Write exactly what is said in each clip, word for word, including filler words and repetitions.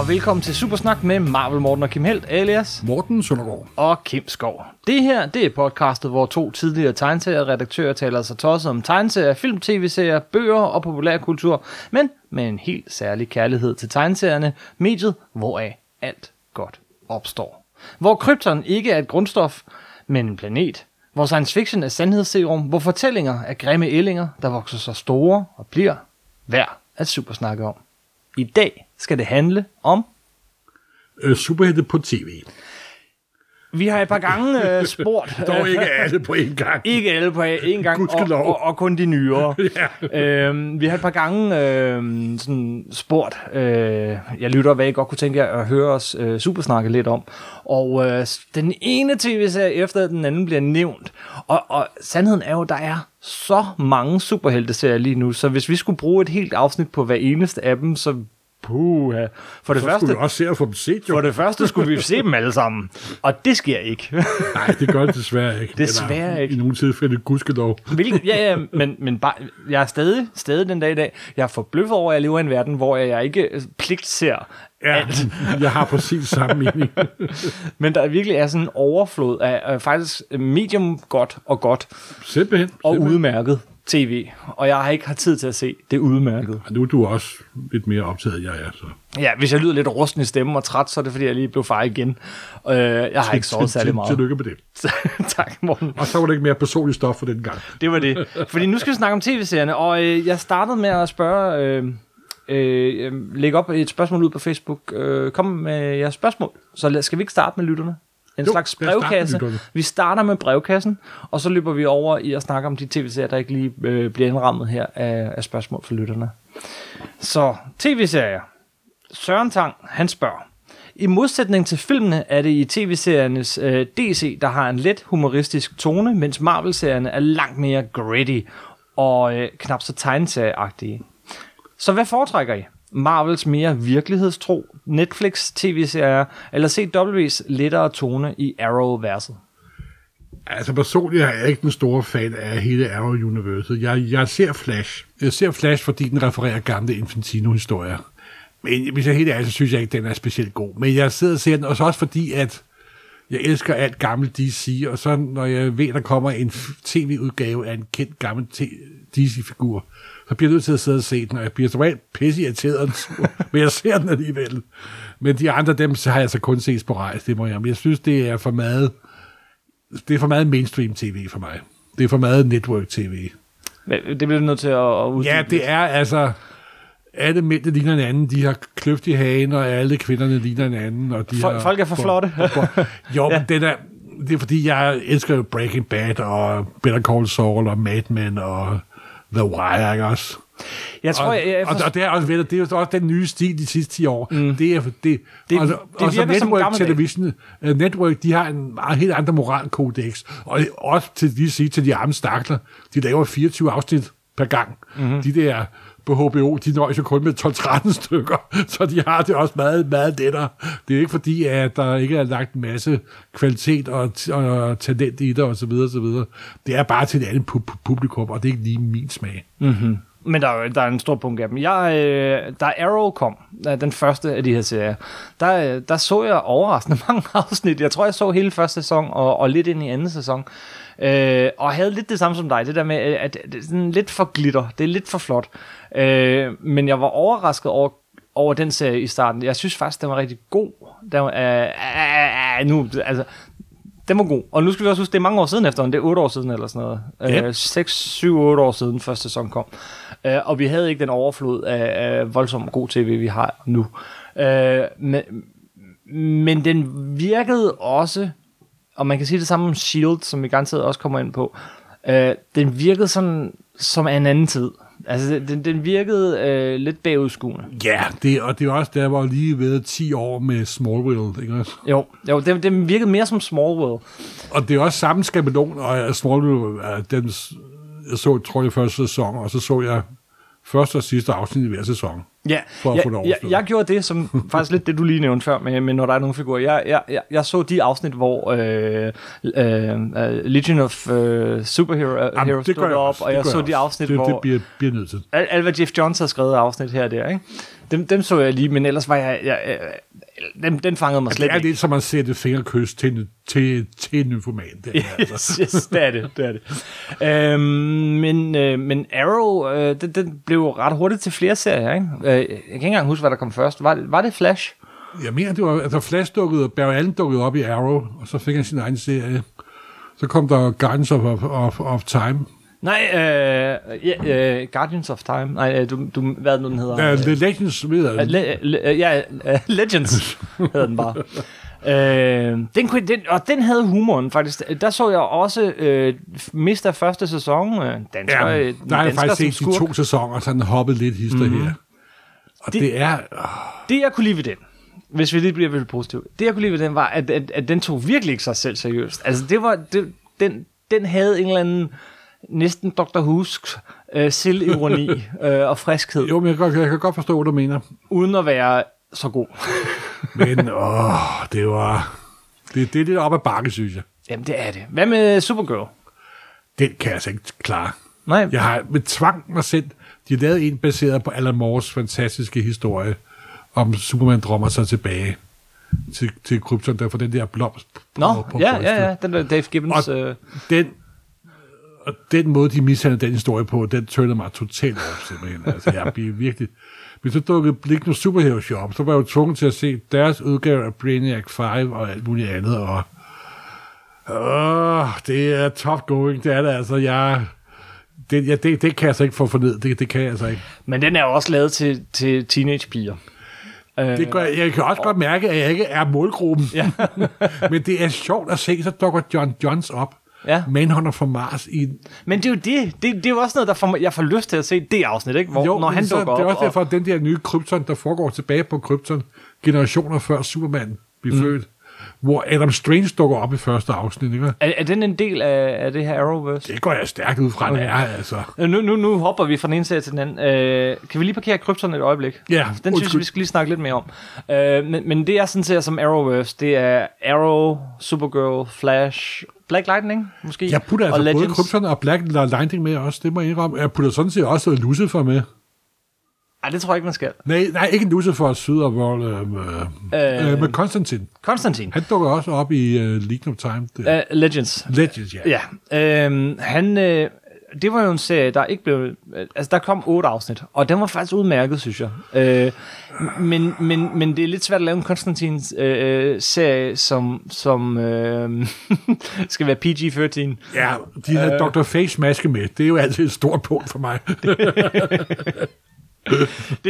og velkommen til Supersnak med Marvel-Morten og Kim Helt, alias Morten Søndergaard og Kim Skov. Det her, det er podcastet, hvor to tidligere tegneserieredaktører taler sig tosset om tegneserier, film, tv-serier, bøger og populærkultur, men med en helt særlig kærlighed til tegneserierne, mediet, hvoraf alt godt opstår. Hvor krypton ikke er et grundstof, men en planet. Hvor science fiction er sandhedsserum, hvor fortællinger er grimme ællinger, der vokser sig store og bliver værd at supersnakke om. I dag skal det handle om øh, superhelte på tv. Vi har et par gange øh, spurgt. Dog ikke alle på én gang. Ikke alle på én gang, og, og, og kun de nyere. Ja. Øhm, vi har et par gange øh, sådan spurgt. Øh, jeg lytter, hvad I godt kunne tænke jer at høre os øh, supersnakke lidt om. Og øh, den ene tv-serie efter den anden bliver nævnt. Og, og sandheden er jo, der er så mange superhelteserier lige nu, så hvis vi skulle bruge et helt afsnit på hver eneste af dem, så... Puha. For det så første, skulle vi også se at få dem set, jo. For det første skulle vi se dem alle sammen. Og det sker ikke. Nej, det gør det desværre ikke. Desværre eller, ikke. I nogle tilfælde gudskelov. Hvilken, ja, ja, men, men bare, jeg er stadig, stadig den dag i dag. Jeg er forbløffet over, at jeg lever i en verden, hvor jeg ikke pligtser alt. Ja, jeg har præcis samme mening. Men der virkelig er sådan en overflod af øh, faktisk medium godt og godt. Simpelthen. Og simpelthen. Udmærket tv, og jeg har ikke haft tid til at se det udmærket. Ja, nu er du også lidt mere optaget, end jeg er. Så. Ja, hvis jeg lyder lidt rusten i stemmen og træt, så er det, fordi jeg lige blev far igen. Øh, jeg har ikke sovet særlig meget. Tillykke med det. Tak, Morten. Og så var det ikke mere personligt stof for den gang. Det var det. Fordi nu skal vi snakke om tv-serierne, og øh, jeg startede med at spørge, øh, øh, lægge op et spørgsmål ud på Facebook. Øh, kom med jeres spørgsmål. Så skal vi ikke starte med lytterne? En jo, slags brevkasse. Starter vi starter med brevkassen, og så løber vi over i at snakke om de tv-serier, der ikke lige øh, bliver indrammet her af, af spørgsmål for lytterne. Så tv-serier. Søren Tang, han spørger. I modsætning til filmene er det i tv-seriernes øh, D C, der har en let humoristisk tone, mens Marvel-serierne er langt mere gritty og øh, knap så tegneserieagtige. Så hvad foretrækker I? Marvels mere virkelighedstro, Netflix-tv-serier, eller C W's lettere tone i Arrow-verset? Altså personligt er jeg ikke den store fan af hele Arrow-universet. Jeg, jeg ser Flash. Jeg ser Flash, fordi den refererer gamle Infantino-historier. Men hvis jeg helt ærlig, så synes jeg ikke, den er specielt god. Men jeg sidder og ser den, og så også fordi, at jeg elsker alt gammelt D C, og så når jeg ved, der kommer en tv-udgave af en kendt gammel D C-figur, så bliver jeg nødt til at sidde og se den, og jeg bliver så rent pisseirriteret, men jeg ser den alligevel. Men de andre, dem så har jeg så kun set sporadisk, det må jeg. Men jeg synes, det er for meget, det er for meget mainstream-tv for mig. Det er for meget network-tv. Det bliver du nødt til at uddybe. Ja, det er altså... Alle mændene ligner hinanden, de har kløft i hagen, og alle kvinderne ligner hinanden. Og de Folk, har, folk er for flotte. Jo, ja. det, er, det er fordi, jeg elsker Breaking Bad, og Better Call Saul, og Mad Men, og The Wire, ikke også? Jeg tror, og, jeg, jeg forst... og, og det er også det er også den nye stil de sidste ti år. Mm. Det er det. det, og, det og så network television, uh, network, de har en helt andre moralkodex, og også til de sige til de arme stakler, de laver fireogtyve afsnit per gang. Mm-hmm. De der på H B O, de nøjes jo kun med tolv tretten stykker, så de har det også meget, meget lettere. Det er ikke fordi, at der ikke er lagt en masse kvalitet og, t- og talent i det, og så videre, og så videre. Det er bare til et andet pu- publikum, og det er ikke lige min smag. Mm-hmm. Men der er, der er en stor punkt af dem. Jeg, øh, da Arrow kom, den første af de her serier, der, der så jeg overraskende mange afsnit. Jeg tror, jeg så hele første sæson, og, og lidt ind i anden sæson. Øh, og havde lidt det samme som dig, det der med, at det er sådan lidt for glitter, det er lidt for flot. Øh, men jeg var overrasket over, over den serie i starten. Jeg synes faktisk, den var rigtig god. Den var, øh, øh, nu, altså, den var god. Og nu skal vi også huske, det er mange år siden efter, det er otte år siden eller sådan noget. Yep. Øh, seks, syv, otte år siden første sæson kom. Øh, og vi havde ikke den overflod af, af voldsomt god tv, vi har nu. Øh, men, men den virkede også... Og man kan sige det samme om S H I E L D, som vi garanteret også kommer ind på. Øh, den virkede sådan, som en anden tid. Altså, den, den virkede øh, lidt bagudskuende. Ja, yeah, det, og det er også, der var lige ved ti år med Smallville, ikke også? Jo, jo den, den virkede mere som Smallville. Og det er også samme skabelon, og Smallville, den jeg så, tror jeg, første sæson, og så så jeg første og sidste afsnit i hver sæson. Ja, for at ja, få det overstået. Jeg, jeg gjorde det, som faktisk lidt det, du lige nævnte før, med, med når der er nogle figurer. Jeg, jeg, jeg, jeg så de afsnit, hvor øh, øh, uh, Legion of uh, Superheroes stod op, også, og jeg så de afsnit, det, hvor... Det bliver, bliver nødt til. Alt, al, hvad Jeff Johns har skrevet afsnit her og der, ikke? Dem, dem så jeg lige, men ellers var jeg... jeg, jeg dem, den fangede mig slet ikke. Det er lidt som at sætte fingerkys til, til, til en nyformat. Det, yes, yes, det er det. Det, er det. Øhm, men, øh, men Arrow, øh, den, den blev ret hurtigt til flere serier, ikke? Øh, jeg kan ikke engang huske, hvad der kom først. Var, var det Flash? Jeg mener, det var altså Flash dukkede, Barry Allen dukkede op i Arrow, og så fik han sin egen serie. Så kom der Guardians of, of, of, of Time. Nej, øh, yeah, uh, Guardians of Time. Nej, du, du hvad den hedder? Uh, the Legends, ved jeg. Uh, le, le, ja, uh, Legends hedder den bare. øh, den kunne, den, og den havde humoren faktisk. Der så jeg også øh, mister første sæson. Øh, dansker, ja, øh, der har jeg faktisk set de to sæsoner, så den hoppede lidt hister mm-hmm. her. Og det, det er... Øh. Det, jeg kunne lide ved den, hvis vi lige bliver lidt positive, det, jeg kunne lide ved den, var, at, at, at den tog virkelig ikke sig selv seriøst. Altså, det var... Det, den, den havde en eller anden... næsten doktor Husk, øh, selvironi øh, og friskhed. Jo, men jeg kan, jeg kan godt forstå, hvad du mener. Uden at være så god. Men åh, det var... Det, det er lidt op ad bakke, synes jeg. Jamen, det er det. Hvad med Supergirl? Den kan jeg altså ikke klare. Nej. Jeg har med tvang mig selv. De lavede en baseret på Alan Moores fantastiske historie om Superman drømmer sig tilbage til, til Krypton, der får den der blomst på, Nå, på ja, brystet. Ja, ja. Den der Dave Gibbons... Og øh... den... Og den måde, de mishandlede den historie på, den tørnede mig totalt op, simpelthen. Altså, jeg blev virkelig... Men så dukkede Blinkens Superheroes op, så var jeg jo tvunget til at se deres udgave af Brainiac fem og alt muligt andet, og... Åh, det er tough going, det er det, altså, jeg... Det, ja, det, det kan jeg så ikke få forned, det, det kan jeg altså ikke. Men den er jo også lavet til, til teenagepiger. Det gør, jeg kan også godt mærke, at jeg ikke er målgruppen. Ja. Men det er sjovt at se, så dukker John Johns op. Ja. Manhunter fra Mars i... Men det er jo det. Det, det er jo også noget, der får, jeg får lyst til at se det afsnit, ikke? Hvor, jo, når han så, dukker op. Det er også derfor, og... den der nye Krypton, der foregår tilbage på Krypton, generationer før Superman blev mm. født, hvor Adam Strange dukker op i første afsnit, ikke? Er, er den en del af, af det her Arrowverse? Det går jeg stærkt ud fra, okay. Det er, altså. Nu, nu, nu hopper vi fra den ene serie til den anden. Øh, kan vi lige parkere Krypton et øjeblik? Ja. Den synes vi skal lige snakke lidt mere om. Øh, men, men det, jeg sådan ser som Arrowverse, det er Arrow, Supergirl, Flash... Black Lightning, måske? Jeg putter altså både Krypton og Black Lightning med også, det må jeg indrømme. Jeg putter sådan set også Lucifer med. Nej, det tror jeg ikke, man skal. Nej, nej ikke Lucifer, Sydervold, øh, øh, øh, men Konstantin. Konstantin. Han dukker også op i uh, Legion of Time. Uh, Legends. Legends, ja. ja. Øh, han, øh, det var jo en serie, der ikke blev... Altså, der kom otte afsnit, og den var faktisk udmærket, synes jeg. Øh, men, men, men det er lidt svært at lave en Konstantins øh, serie, som, som øh, skal være P G thirteen. Ja, de har øh, doktor Face-maske med. Det er jo altid et stort punkt for mig. Det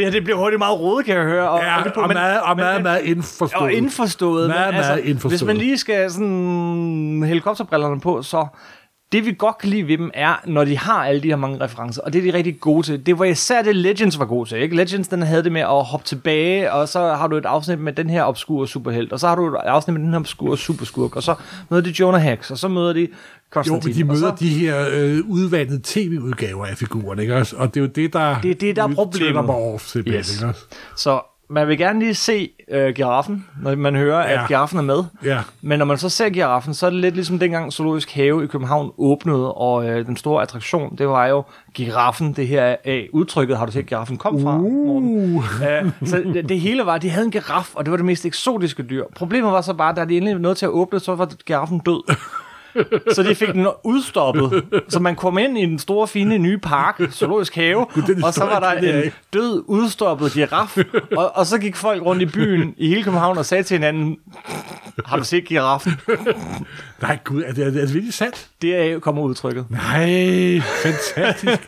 her, det bliver hurtigt meget rodet, kan jeg høre. Og, ja, og, på, og, men, meget, og men, meget, meget indforstået. Og indforstået. Meget, men, meget, altså, meget indforstået. Hvis man lige skal sådan helikopterbrillerne på, så... Det vi godt kan lide ved dem er, når de har alle de her mange referencer, og det er de rigtig gode til. Det var især det Legends var gode til, ikke? Legends, den havde det med at hoppe tilbage, og så har du et afsnit med den her obskure superhelt, og så har du et afsnit med den her obskure superskurk, og så møder de Jonah Hex, og så møder de Konstantin. Jo, de møder så... de her øh, udvandede tv-udgaver af figurerne, ikke også? Og det er jo det, der... Det er det, der er problemet. Off, yes. Ikke også? Så... Man vil gerne lige se øh, giraffen, når man hører, ja. At giraffen er med. Ja. Men når man så ser giraffen, så er det lidt ligesom dengang Zoologisk Have i København åbnede, og øh, den store attraktion, det var jo giraffen, det her øh, udtrykket, har du set, giraffen kom fra, Morten. Uh. Æh, så det, det hele var, de havde en giraf, og det var det mest eksotiske dyr. Problemet var så bare, da de endelig nåede til at åbne, så var giraffen død. Så de fik den udstoppet. Så man kom ind i den store, fine, nye park, Zoologisk Have, og så var der en død, udstoppet giraf, og, og så gik folk rundt i byen i hele København og sagde til hinanden, har du set giraffen? Nej, gud, er det, er det, er det virkelig sandt? Det er, kommer udtrykket. Nej, fantastisk.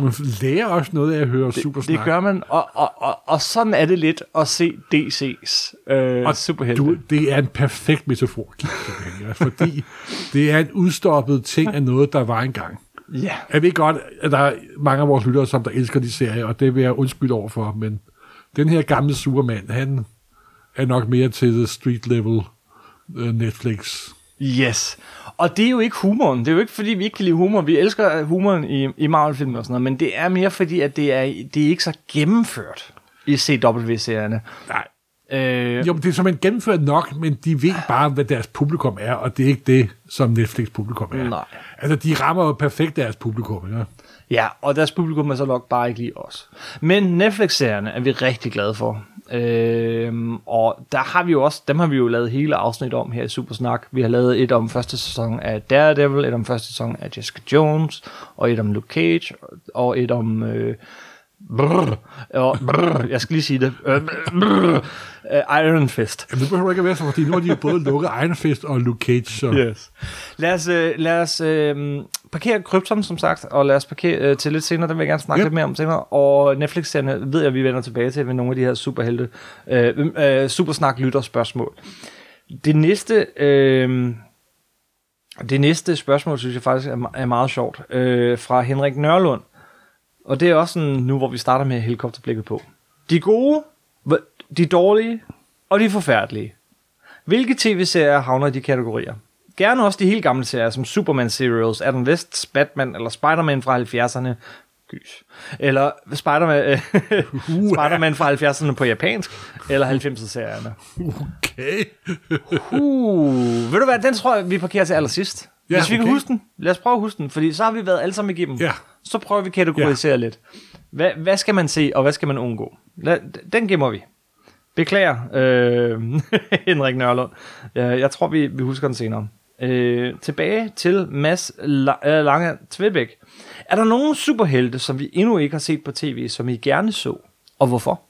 Man lærer også noget af at høre supersnak. Det gør man, og, og, og, og sådan er det lidt at se D C's øh, og superhelte. Du, det er en perfekt metafor, fordi det er en udstoppet ting af noget, der var engang. Ja. Jeg ved godt, at der er mange af vores lyttere, som der elsker de serier, og det vil jeg undskylde over for, men den her gamle Superman, han er nok mere til the street level Netflix. Yes. Og det er jo ikke humoren. Det er jo ikke, fordi vi ikke kan lide humor. Vi elsker humoren i, i Marvel-filmen og sådan noget, men det er mere fordi, at det er, det er ikke så gennemført i C W-serierne. Nej. Øh, jo, det er som en gennemført nok, men de ved bare, hvad deres publikum er, og det er ikke det, som Netflix-publikum er. Nej. Altså, de rammer jo perfekt deres publikum, ikke? Ja, og deres publikum er så nok bare ikke lige os. Men Netflix-serierne er vi rigtig glade for. Øhm, og der har vi jo også, dem har vi jo lavet hele afsnit om her i Supersnak. Vi har lavet et om første sæson af Daredevil, et om første sæson af Jessica Jones, og et om Luke Cage, og et om... Øh, brrr, og brrr, jeg skal lige sige det. Øh, brrr, øh, Iron Fist. Jamen, det behøver ikke at være så, fordi nu har de jo både lukket Iron Fist og Luke Cage. Så. Yes. Lad os, øh, lad os øh, parkere Krypton, som sagt, og lad os parkere øh, til lidt senere. Den vil jeg gerne snakke yep. lidt mere om senere. Og Netflix-serien ved jeg, at vi vender tilbage til med nogle af de her superhelte, øh, øh, supersnak-lytter-spørgsmål. Det næste... Øh, det næste spørgsmål, synes jeg faktisk er, er meget sjovt. Øh, fra Henrik Nørlund. Og det er også sådan, nu, hvor vi starter med helikopterblikket på. De gode, de dårlige og de forfærdelige. Hvilke tv-serier havner i de kategorier? Gerne også de helt gamle serier, som Superman Serials, Adam West's Batman eller Spider-Man fra halvfjerdserne. Gys. Eller Spider-Man, Spider-Man fra halvfjerdserne på japansk, eller halvfemserne-serierne. Okay. uh, ved du hvad, den tror jeg, vi parkerer til allersidst. Ja, hvis vi okay. kan huske den, lad os prøve at huske den, fordi så har vi været alle sammen igennem. Ja. Så prøver vi at kategorisere ja. lidt. Hvad, hvad skal man se, og hvad skal man undgå? Lad, den gemmer vi. Beklager, øh, Henrik Nørlund. Jeg tror, vi, vi husker den senere. Øh, tilbage til Mads La- Lange Tvebæk. Er der nogen superhelte, som vi endnu ikke har set på tv, som I gerne så? Og hvorfor?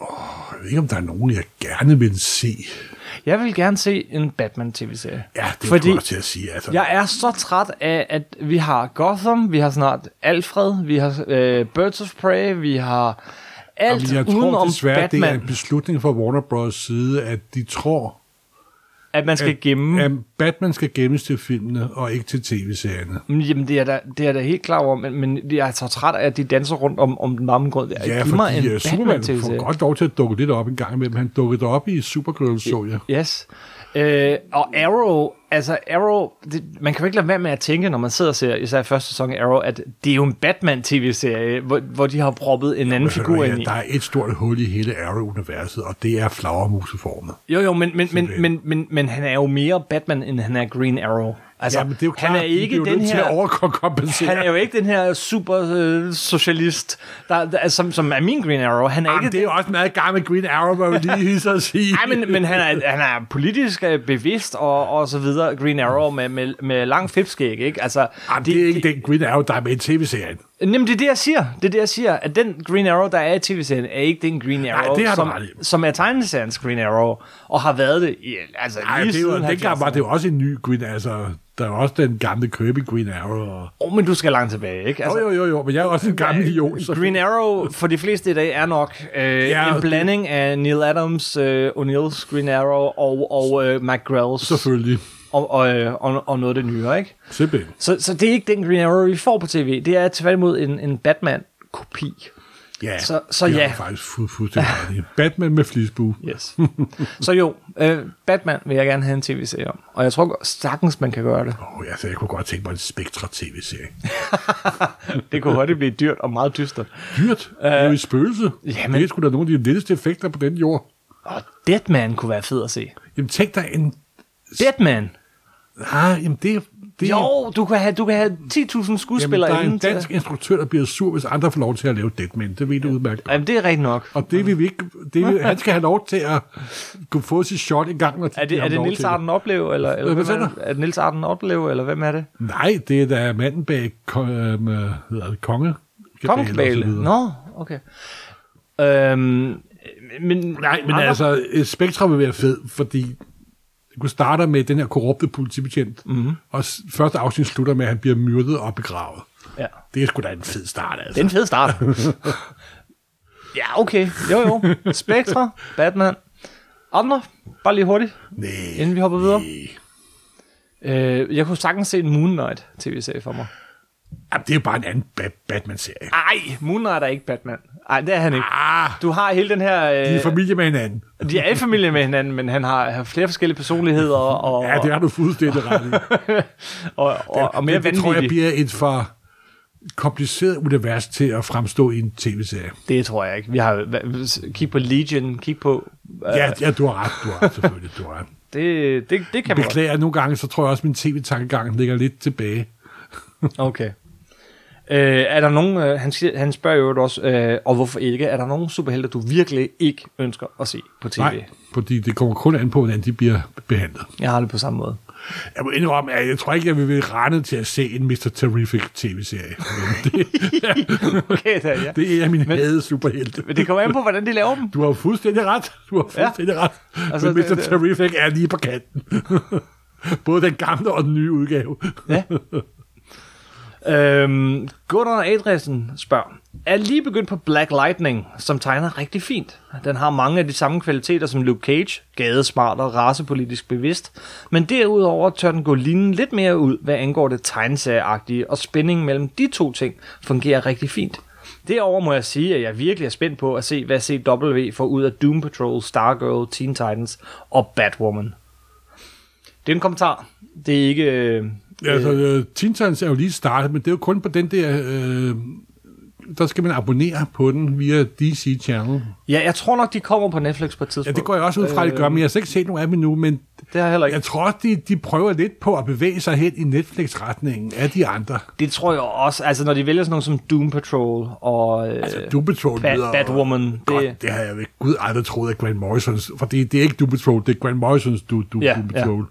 Oh, jeg ved ikke, om der er nogen, jeg gerne vil se... Jeg vil gerne se en Batman-tv-serie. Ja, det tror jeg til at sige. Altså. Jeg er så træt af, at vi har Gotham, vi har snart Alfred, vi har øh, Birds of Prey, vi har alt udenom Batman. Jeg tror desværre, det er en beslutning fra Warner Bros. Side, at de tror, at man skal at, gemme. At Batman skal gemmes til filmene, og ikke til tv-serierne. Jamen, det er da, det er da helt klar over, men, men jeg er så træt af, at de danser rundt om, om den varme grund. Ja, fordi en Superman får godt lov til at dukke lidt op en gang imellem. Han dukkede op i Supergirl, så jeg. Yes. Øh, og Arrow, altså Arrow, det, man kan jo ikke lade være med at tænke, når man sidder og ser især første sæson af Arrow, at det er jo en Batman-tv-serie, hvor, hvor de har proppet en ja, anden figur ind i. Der er et stort hul i hele Arrow-universet, og det er flagermuseformet. Jo, jo, men, men, men, men, men, men, men han er jo mere Batman, end han er Green Arrow. Altså, ja, men det er jo klart, han er ikke de er den her, han er jo ikke den her super øh, socialist, der, der, som, som er min Green Arrow. Han er Jamen, ikke det er jo også meget gammel Green Arrow, hvor man lige hilser at sige. Nej, men, men han, er, han er politisk bevidst og, og så videre. Green Arrow med, med, med lang fipskæg, ikke? Altså, Jamen, det, det er ikke det, den Green Arrow, der er med i tv-serien. Jamen, det er det, jeg siger. Det er det, jeg siger. At den Green Arrow, der er i tv-serien, er ikke den Green Arrow, Nej, som, som er tegneseriens Green Arrow, og har været det i, altså, Nej, lige det siden halvfjerdserne. Dengang var det jo også en ny Green, altså, der var også den gamle Kirby Green Arrow. Åh, og... oh, men du skal langt tilbage, ikke? Altså, jo, jo, jo, jo, men jeg er også en gammel idiot. Så... Green Arrow for de fleste i dag er nok øh, ja, en blanding det... af Neil Adams, øh, O'Neill's Green Arrow og, og øh, Mac Grell's. Selvfølgelig. Og, og, og, og noget af det nyere, ikke? Så, så det er ikke den Green Arrow, vi får på tv. Det er tværtimod en, en Batman-kopi. Ja, så, så det ja. er faktisk fuldstændig fu- Batman med flisbue. Yes. Så jo, øh, Batman vil jeg gerne have en tv-serie om. Og jeg tror sagtens, man kan gøre det. Åh, oh, ja, jeg kunne godt tænke mig en Spectra-tv-serie. Det kunne hurtigt blive dyrt og meget dystert. Dyrt? Det er jo et spøgelse. Jamen. Det er sgu da nogle af de letteste effekter på den jord. Og Deadman kunne være fed at se. Jamen, tænk dig en... Deadman? Nej, jamen det, det... Jo, du kan have, du kan have ti tusind skuespillere inden til... der er en dansk til... instruktør, der bliver sur, hvis andre får lov til at lave Deadman. Det ved du udmærket. Jamen, det er rigtigt nok. Og det vil vi ikke... Det vil, han skal have lov til at kunne få sit shot i gang, når de er det, er det Niels Arden Oplev, eller... eller hvad er, er det Niels Arden Oplev, eller hvem er det? Nej, det er da manden bag konge... Kongebale? Nå, okay. Øhm, men... Nej, men andre... altså, Spektra vil være fed, fordi... Du starter med den her korrupte politibetjent, mm-hmm. og første afsnit slutter med, at han bliver myrdet og begravet. Ja. Det er sgu da en fed start, altså. Det er en fed start. Ja, okay. Jo, jo. Spectre, Batman. Andre? Bare lige hurtigt, nee, inden vi hopper videre. Nee. Øh, jeg kunne sagtens se en Moon Knight tv-serie for mig. Jamen, det er jo bare en anden ba- Batman-serie. Ej, Moon Knight er ikke Batman. Ej, det er han ikke. Arh, du har hele den her... Øh, de er familie med hinanden. De er i familie med hinanden, men han har, har flere forskellige personligheder. Og, ja, det har du fuldstændig ret i. og, og, og, og mere det, det tror jeg bliver et for kompliceret univers til at fremstå i en tv-serie. Det tror jeg ikke. Vi har kig på Legion, kig på... Øh, ja, ja, du har ret, du har ret, selvfølgelig, du har ret. Det, det, det kan man beklager, nogle gange, så tror jeg også, min tv-tankegang ligger lidt tilbage. Okay. Øh, er der nogen, øh, han, siger, han spørger jo også, øh, og hvorfor ikke, er der nogen superhelte, du virkelig ikke ønsker at se på tv? Nej, fordi det kommer kun an på, hvordan de bliver behandlet. Jeg har det på samme måde. Jeg må indrømme, at jeg tror ikke, jeg vil være rettet til at se en mister Terrific tv-serie. Det, okay, da, ja. Det er min hade superhelte. Men det kommer an på, hvordan de laver dem. Du har fuldstændig ret. Du har fuldstændig ja. ret. Altså, men mister Terrific er lige på kanten. Både den gamle og den nye udgave. Ja. Øhm, Gordon Adressen spørger: er lige begyndt på Black Lightning, som tegner rigtig fint. Den har mange af de samme kvaliteter som Luke Cage, gadesmart og racepolitisk bevidst, men derudover tør den gå linjen lidt mere ud, hvad angår det tegneserieagtige, og spændingen mellem de to ting fungerer rigtig fint. Derover må jeg sige, at jeg virkelig er spændt på at se, hvad C W får ud af Doom Patrol, Stargirl, Teen Titans og Batwoman. Det er en kommentar. Det er ikke... Øh, Ja, altså, øh, Teen Titans er jo lige startet, men det er jo kun på den der, øh, der skal man abonnere på den via D C Channel. Ja, jeg tror nok, de kommer på Netflix på et tidspunkt. Ja, det går jeg også ud fra, at de gør, men jeg har ikke set nogen af dem endnu, men det har heller ikke. Jeg tror også, de, de prøver lidt på at bevæge sig hen i Netflix-retningen af de andre. Det tror jeg også, altså når de vælger sådan nogle som Doom Patrol og øh, altså, Doom Patrol ba- Batwoman. Godt, det... det har jeg jo ikke gud aldrig troet af Grant Morrisons, for det, det er ikke Doom Patrol, det er Grant Morrisons Do, Do, ja, Doom Patrol. Ja.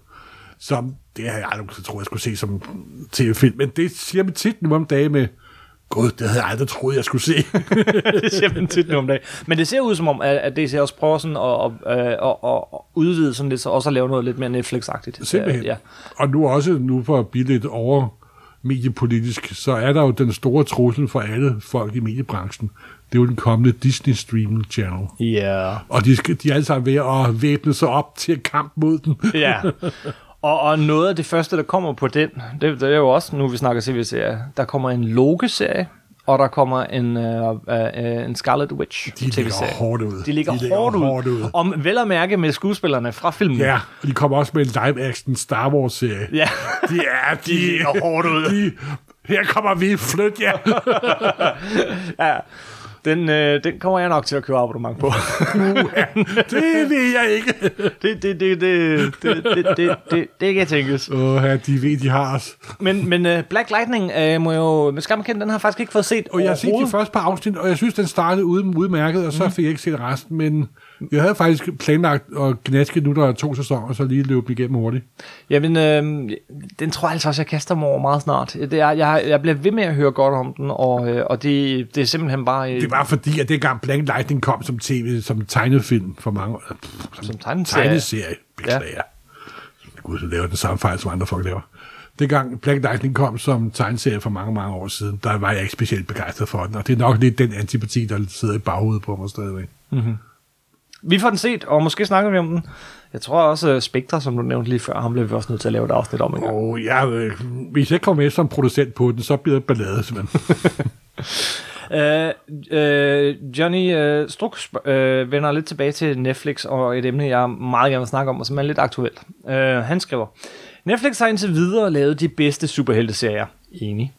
Som, det har jeg aldrig troet, jeg skulle se som tv-film. Men det siger man tit nu om dagen med, gud, det havde jeg aldrig troet, jeg skulle se. Det siger man tit nu om dagen. Men det ser ud som om, at D C også prøver sådan at, at, at, at udvide sådan lidt, så også at lave noget lidt mere Netflix-agtigt. Simpelthen. Ja. Og nu også, nu for at blive lidt over mediepolitisk, så er der jo den store trussel for alle folk i mediebranchen. Det er jo den kommende Disney Streaming Channel. Ja. Yeah. Og de, skal, de er alle sammen ved at væbne sig op til kamp mod den. Ja. Og, og noget af det første, der kommer på den, det, det er jo også, nu vi snakker tv-serier, der kommer en Loki-serie, og der kommer en, øh, øh, en Scarlet Witch tv-serie. De ligger hårdt ud. De ligger, de ligger hårdt, hårdt ud. ud. Og vel at mærke med skuespillerne fra filmen. Ja, og de kommer også med en live-action Star Wars-serie. Ja, de, er, de, de ligger hårdt ud. De, her kommer vi, flyt jer. Ja. Ja. Den, øh, den kommer jeg nok til at købe abonnement på. Det ved jeg ikke. Det, det, det, det, det, det, det, det, det kan tænkes. Åh, ja, de ved, de har os. Men, men uh, Black Lightning, uh, må jo, med skam kendt, den har jeg faktisk ikke fået set. Og jeg har set de første par afsnit, og jeg synes, den startede uden udmærket, og så mm. fik jeg ikke set resten. Men jeg havde faktisk planlagt at gnaske nu, der er to sæsoner, og så lige løbe den igennem hurtigt. Jamen, øh, den tror jeg altså også, jeg kaster mig over meget snart. Det er, jeg, jeg bliver ved med at høre godt om den, og, øh, og det, det er simpelthen bare... Øh, det var fordi, at dengang Black Lightning kom som tv, som tegnefilm for mange år. Som, som tegneserie. tegneserie. Beklager. Ja. Gud, så laver den samme fejl, som andre folk laver. Dengang Black Lightning kom som tegneserie for mange, mange år siden, der var jeg ikke specielt begejstret for den, og det er nok lidt den antipati, der sidder i baghovedet på mig stadigvæk. Mhm. Vi får den set, og måske snakker vi om den. Jeg tror også, uh, Spectre, som du nævnte lige før, han blev også nødt til at lave et afsnit om en gang. Oh, ja, øh, hvis jeg kommer med som producent på den, så bliver det ballade, simpelthen. uh, uh, Johnny uh, Struk uh, vender lidt tilbage til Netflix, og et emne, jeg meget gerne vil snakke om, og som er lidt aktuelt. Uh, han skriver, Netflix har indtil videre lavet de bedste superhelteserier. Enig.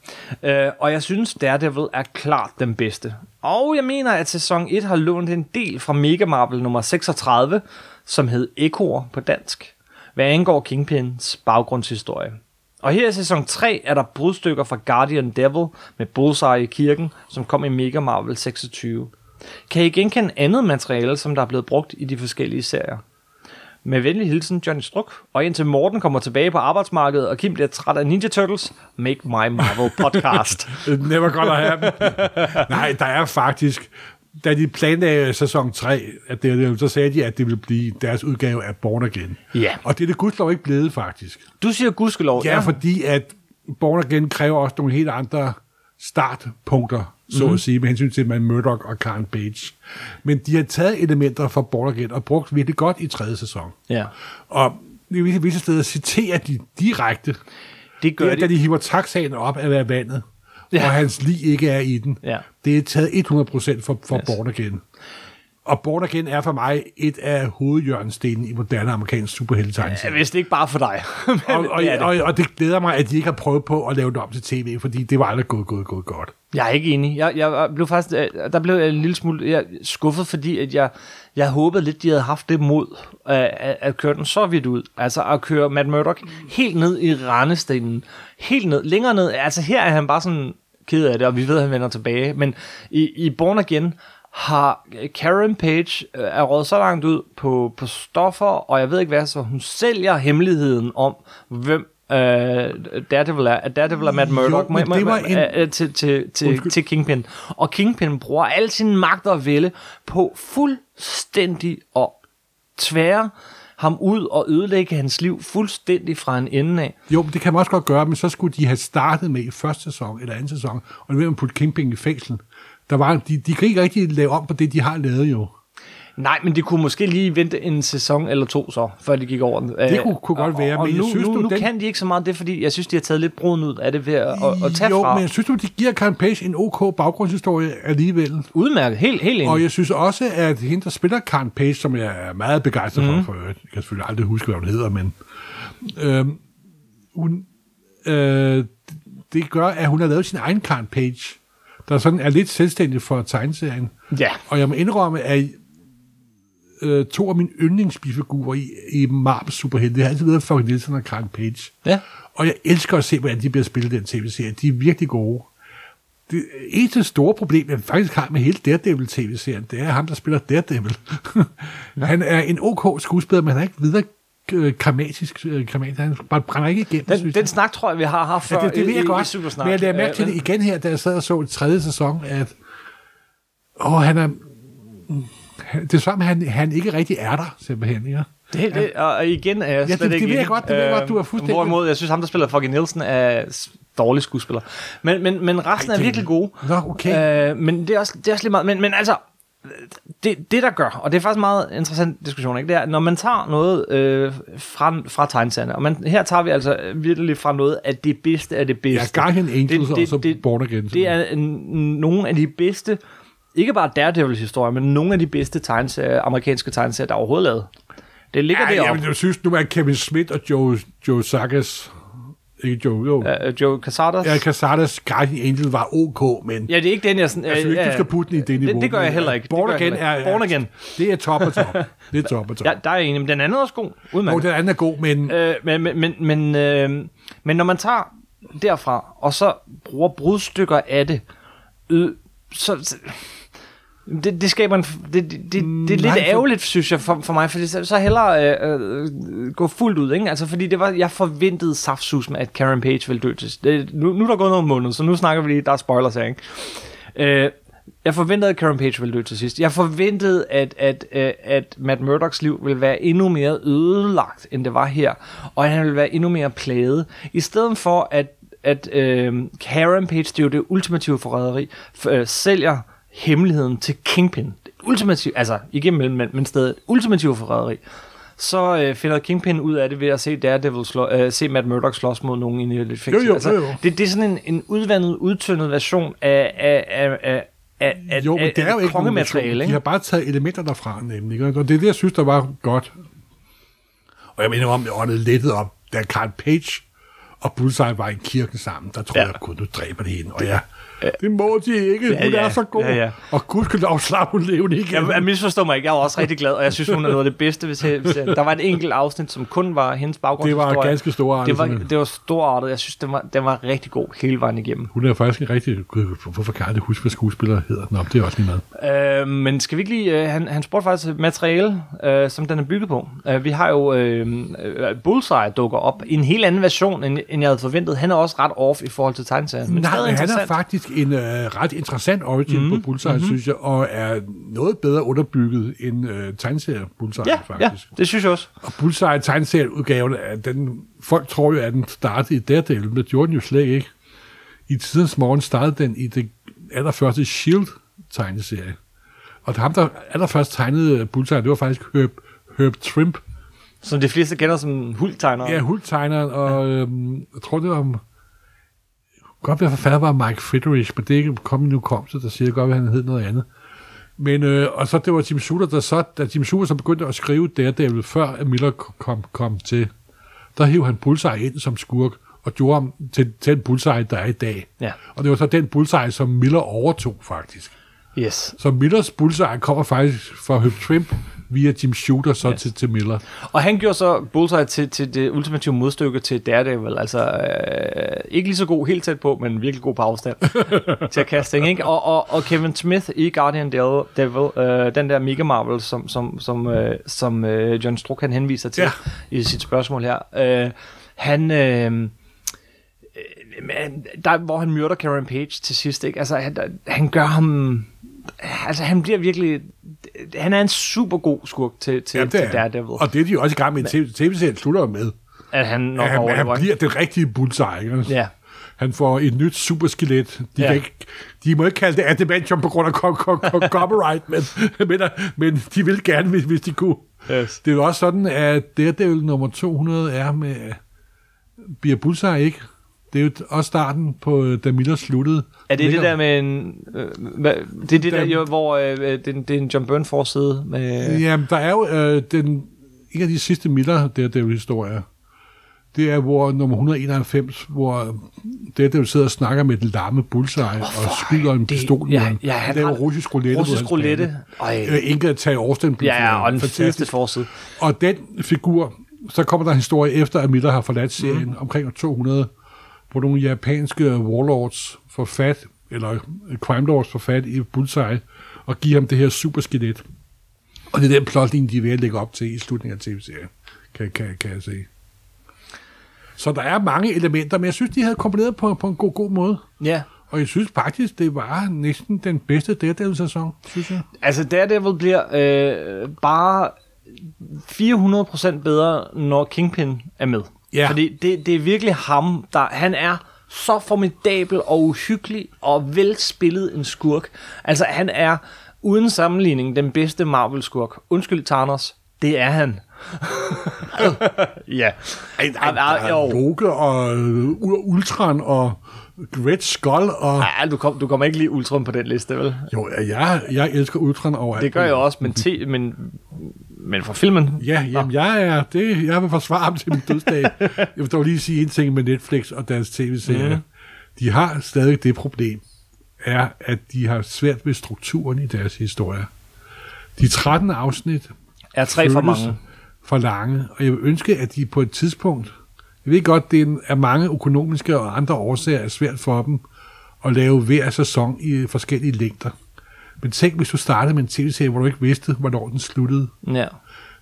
Uh, og jeg synes, Daredevil er klart den bedste. Og jeg mener, at sæson et har lånt en del fra Mega Marvel nummer seksogtredive, som hed Ekoer på dansk, hvad angår Kingpins baggrundshistorie. Og her i sæson tre er der brudstykker fra Guardian Devil med Bullseye i kirken, som kom i Mega Marvel seksogtyve. Kan I genkende andet materiale, som der er blevet brugt i de forskellige serier? Med venlig hilsen, Johnny Struk, og indtil Morten kommer tilbage på arbejdsmarkedet, og Kim bliver træt af Ninja Turtles, make my Marvel podcast. Never gonna happen. Nej, der er faktisk, da de planlagde sæson tre, at det, så sagde de, at det ville blive deres udgave af Born Again. Yeah. Og det er det gudskelov ikke blevet, faktisk. Du siger gudskelov, ja. Ja, fordi at Born Again kræver også nogle helt andre startpunkter, så mm. at sige, med hensyn til man Murdoch og Karen Page. Men de har taget elementer fra Born Again og brugt virkelig godt i tredje sæson. Ja. Og i visse steder citerer de direkte. Det gør det, de. Da de hiver taxaen op af vandet, ja. og hans lig ikke er i den. Ja. Det er taget hundrede procent for, for yes. Born Again. Og Born Again er for mig et af hovedhjørnestenen i moderne amerikansk superheltetegneserie. Ja, hvis det ikke bare for dig. og, og, det det. Og, og det glæder mig, at de ikke har prøvet på at lave det om til tv, fordi det var aldrig gået, gået, gået godt. Jeg er ikke enig. Jeg, jeg blev faktisk, der blev jeg en lille smule jeg skuffet, fordi at jeg, jeg håbede lidt, de havde haft det mod at, at køre den så vidt ud. Altså at køre Matt Murdock helt ned i rendestenen. Helt ned, længere ned. Altså her er han bare sådan ked af det, og vi ved, at han vender tilbage. Men i, i Born Again har Karen Page er rådet så langt ud på, på stoffer, og jeg ved ikke hvad, så hun sælger hemmeligheden om, hvem øh, Daredevil er, Daredevil er Matt Murdock jo, må, må, må, en... øh, til, til, til, til Kingpin. Og Kingpin bruger al sin magt og vælde på fuldstændig og tvære ham ud og ødelægge hans liv fuldstændig fra en ende af. Jo, det kan man også godt gøre, men så skulle de have startet med i første sæson eller anden sæson, og nu vil man putte Kingpin i fængslen. Der var, de, de kan ikke rigtig lave om på det, de har lavet jo. Nej, men det kunne måske lige vente en sæson eller to så, før de gik over den. Det kunne, kunne godt være, og, og men nu, jeg synes nu, du... Nu den... kan de ikke så meget det, fordi jeg synes, de har taget lidt bruden ud af det ved at, at, at tage jo, fra. Jo, men jeg synes du, de giver Karen Page en ok baggrundshistorie alligevel. Udmærket, helt, helt enig. Og jeg synes også, at hende, der spiller Karen Page, som jeg er meget begejstret mm. for, for jeg kan selvfølgelig aldrig huske, hvad hun hedder, men... Øh, hun, øh, det gør, at hun har lavet sin egen Karen Page, der sådan er lidt selvstændig for tegneserien. Ja. Og jeg må indrømme, at øh, to af mine yndlingsbifigurer i, i Marvel Superhelte, det har altid været Frank Nielsen og Karen Page. Ja. Og jeg elsker at se, hvordan de bliver spillet i den tv-serie. De er virkelig gode. Det eneste store problem, jeg faktisk har med hele Daredevil-tv-serien, det er ham, der spiller Daredevil. Han er en ok skuespiller, men han er ikke videre kramatisk, kramatisk, han bare brænder ikke igennem. Den, den snak, tror jeg, vi har haft før. Ja, det, det ved jeg i, godt, i men jeg lader mærke til det igen her, da jeg sad og så tredje sæson, at åh, han er det er som, han, han ikke rigtig er der, simpelthen, ja. Det, det, og igen er jeg ja, slet det, ikke det ved jeg godt, det ved jeg godt, du er fuldstændig... Hvorimod, jeg synes, ham, der spiller fucking Nielsen, er dårlig skuespiller. Men, men, men resten Ej, det... er virkelig gode. Nå, okay. Øh, men det er, også, det er også lidt meget... Men, men altså... Det, det der gør, og det er faktisk en meget interessant diskussion, ikke? Det er, når man tager noget øh, fra, fra tegneserierne, og man, her tager vi altså virkelig fra noget af det bedste af det bedste. Ja, Guardian Angels og så Born Again. Det er n- nogle af de bedste, ikke bare Daredevils historie, men nogle af de bedste tegneserier, amerikanske tegneserier, der er overhovedet lavet. Det ligger ja, deroppe. Jamen, jeg synes nu er Kevin Smith og Joe, Joe Sackers... Ikke Joe, jo. Uh, Joe Quesada. Ja, Quesadas Guardian Angel var ok, men... Ja, det er ikke den, jeg sådan... Jeg synes ikke, du skal putte den i det niveau. Det, det gør jeg heller ikke. Born Again er... Born Again. Det er top og top. Det er top og top. Ja, der er jeg enig, men den anden er også god. Udmærket. Jo, den anden er god, men... Øh, men, men, men, men, øh, men når man tager derfra, og så bruger brudstykker af det, øh, så... så Det, det skaber en... Det, det, det, mm, det er lidt nej, ærgerligt, synes jeg, for, for mig, fordi så, så hellere øh, øh, gå fuldt ud, ikke? Altså, fordi det var... Jeg forventede saftsus med, at Karen Page ville dø til... Det, nu, nu er der gået nogle måneder, så nu snakker vi lige... Der er spoilers her, ikke? Øh, jeg forventede, at Karen Page ville dø til sidst. Jeg forventede, at, at, at, at Matt Murdocks liv ville være endnu mere ødelagt, end det var her. Og at han ville være endnu mere plaget. I stedet for, at, at øh, Karen Page, det er jo det ultimative forræderi, øh, sælger... hemmeligheden til Kingpin. Ultimativt, altså ikke mellemmænd, men stadig ultimativt forræderi. Så øh, finder Kingpin ud af det ved at se Daredevil slå, øh, se Matt Murdock slås mod nogen i et fængsel. Jo, jo, altså, jo, jo. Det, det er sådan en, en udvandet, udtyndet version af, af, af, af, af, jo, men det er jo ikke nogen version. De har bare taget elementer derfra, nemlig. Og det er det, jeg synes, der var godt. Og jeg mener om, jeg åndede lettet op, da Karen Page og Bullseye var i kirken sammen. Der tror ja. jeg, at du dræber det hende. Og jeg... Det må de ikke, ja, hun ja, er så god. Ja, ja. Og gud skal lov slappe hun levende igen. Jeg, jeg misforstår mig ikke, jeg var også rigtig glad, og jeg synes, hun er noget af det bedste. Hvis jeg, hvis jeg, der var et enkelt afsnit, som kun var hendes baggrundshistorie. Det var ganske storartet. Det var, det var storartet, jeg synes, den var, den var rigtig god hele vejen igennem. Hun er faktisk en rigtig... Hvorfor kan jeg det huske, hvad skuespillere hedder? Nå, det er også lige meget. Øh, men skal vi ikke lige... Han, han spurgte faktisk materiale, øh, som den er bygget på. Øh, vi har jo... Øh, Bullseye dukker op i en helt anden version, end, end jeg havde forventet. Han er også ret off i forhold til tegneserien. Men nej, han er faktisk en øh, ret interessant origin mm-hmm. på Bullseye, mm-hmm. synes jeg, og er noget bedre underbygget end øh, tegneserien Bullseye, ja, faktisk. Ja, det synes jeg også. Og Bullseye tegneserieudgaven, den, folk tror jo, at den startede i Daredevil, men det gjorde den jo slet ikke. I tidens morgen startede den i det allerførste S H I E L D-tegneserie. Og ham, der allerførst tegnede Bullseye, det var faktisk Herb, Herb Trimp. Som de fleste kender som hultegneren. Ja, hultegneren, og ja. Øhm, jeg tror, det var... godt være forfattet var Mike Friedrich, men det er ikke kommet nu kom, så der siger godt, at han hed noget andet. Men, øh, og så det var Tim Schulte, der så, da Tim Schulte så begyndte at skrive Daredevil, før Miller kom, kom til, der hævde han Bullseye ind som skurk, og gjorde ham til, til den Bullseye, der er i dag. Ja. Og det var så den Bullseye, som Miller overtog, faktisk. Yes. Så Millers Bullseye kommer faktisk fra Herb Trimp via Tim Schulte så yes. til, til Miller. Og han gjorde så Bullseye til, til det ultimative modstykke til Daredevil. Altså øh, ikke lige så god helt tæt på, men virkelig god på afstand til at kaste ting, ikke? Og, og, og Kevin Smith i Guardian Devil, øh, den der Mega Marvel, som, som, som, øh, som øh, John Struk han henviser til ja. I sit spørgsmål her. Øh, han... Øh, der, hvor han myrder Karen Page til sidst, ikke? Altså, han, han gør ham... Altså, han bliver virkelig... Han er en super god skurk til, til, ja, til Daredevil. Og det er de jo også i gang med, at tv-serien slutter med. At han nok at han, han bliver den rigtige Bullseye, ikke? Ja. Han får et nyt superskelet. De, ja. Ikke, de må ikke kalde det adamantium på grund af copyright, men, men, men de vil gerne, hvis, hvis de kunne. Yes. Det er jo også sådan, at Daredevil nummer to hundrede er med... Bliver Bullseye, ikke? Det er jo også starten på, da Miller sluttede. Er det Miller? Det der med en... Øh, det er det der, der hvor... Øh, det, er en, det er en John Byrne forside med... Jamen, der er jo... Øh, den, en af de sidste Miller, der er jo historier. Det er, hvor nummer et hundrede enoghalvfems, hvor det der sidder og snakker med den larme Bullseye oh, og skyder en pistol. Ja, ja, han det er jo russisk roulette. Russisk roulette. Ikke at tage overstændt. Ja, ja, og den sidste forside. Og den figur... Så kommer der en historie efter, at Miller har forladt serien mm. omkring to hundrede... hvor nogle japanske warlords får fat, eller crime lords får fat i Bullseye, og giver ham det her superskelet. Og det er den plotline, de er ved at lægge op til i slutningen af tv-serien, kan, kan, kan jeg se. Så der er mange elementer, men jeg synes, de havde komponeret på, på en god, god måde. Ja. Og jeg synes faktisk, det var næsten den bedste Daredevil-sæson, synes jeg. Altså, Daredevil bliver øh, bare fire hundrede procent bedre, når Kingpin er med. Yeah. Fordi det, det er virkelig ham, der han er så formidabel og uhyggelig og velspillet en skurk. Altså han er uden sammenligning den bedste Marvel-skurk. Undskyld, Thanos, det er han. Ja. Han er Loke og Ultron og Red Skull og... Ej, du kommer kom ikke lige Ultron på den liste, vel? Jo, jeg, jeg elsker Ultron over. Det gør jeg også, men... Te, men Men for filmen? Ja, jamen, jeg er det. Jeg vil forsvare ham til min dødsdag. Jeg vil dog lige sige en ting med Netflix og deres tv-serier. Mm-hmm. De har stadig det problem, er, at de har svært ved strukturen i deres historier. De tretten afsnit er tre for mange. For lange, og jeg vil ønske, at de på et tidspunkt, jeg ved godt, det er mange økonomiske og andre årsager er svært for dem at lave hver sæson i forskellige længder. Men tænk, hvis du startede med en tv-serie, hvor du ikke vidste, hvornår den sluttede. Ja.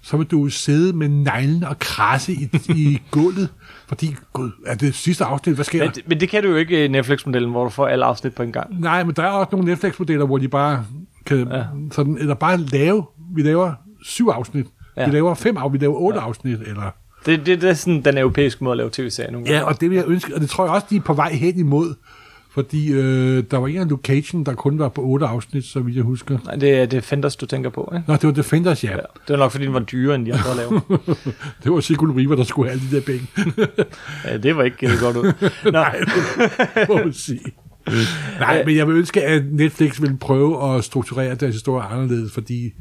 Så vil du sidde med neglen og krasse i, i gulvet, fordi, gud, er det sidste afsnit, hvad sker men, der? Men det kan du jo ikke i Netflix-modellen, hvor du får alle afsnit på en gang. Nej, men der er også nogle Netflix-modeller, hvor de bare kan, ja. Sådan, eller bare lave, vi laver syv afsnit, ja. Vi laver fem afsnit, vi laver otte ja. Afsnit, eller... Det, det, det er sådan den europæiske måde at lave tv-serier nogle gange. Ja, og det vil jeg ønske, og det tror jeg også, de er på vej hen imod. Fordi øh, der var en af Location, der kun var på otte afsnit, så vidt jeg husker. Nej, det er Defenders, du tænker på, ikke? Nå, det var Defenders, ja. Ja. Det var nok, fordi den var dyrere, end de andre lavede. Det var Sigurd River, der skulle have alle de der penge. Ja, det var ikke godt ud. Nej, det må man sige. Nej, men jeg vil ønske, at Netflix ville prøve at strukturere deres historie anderledes, fordi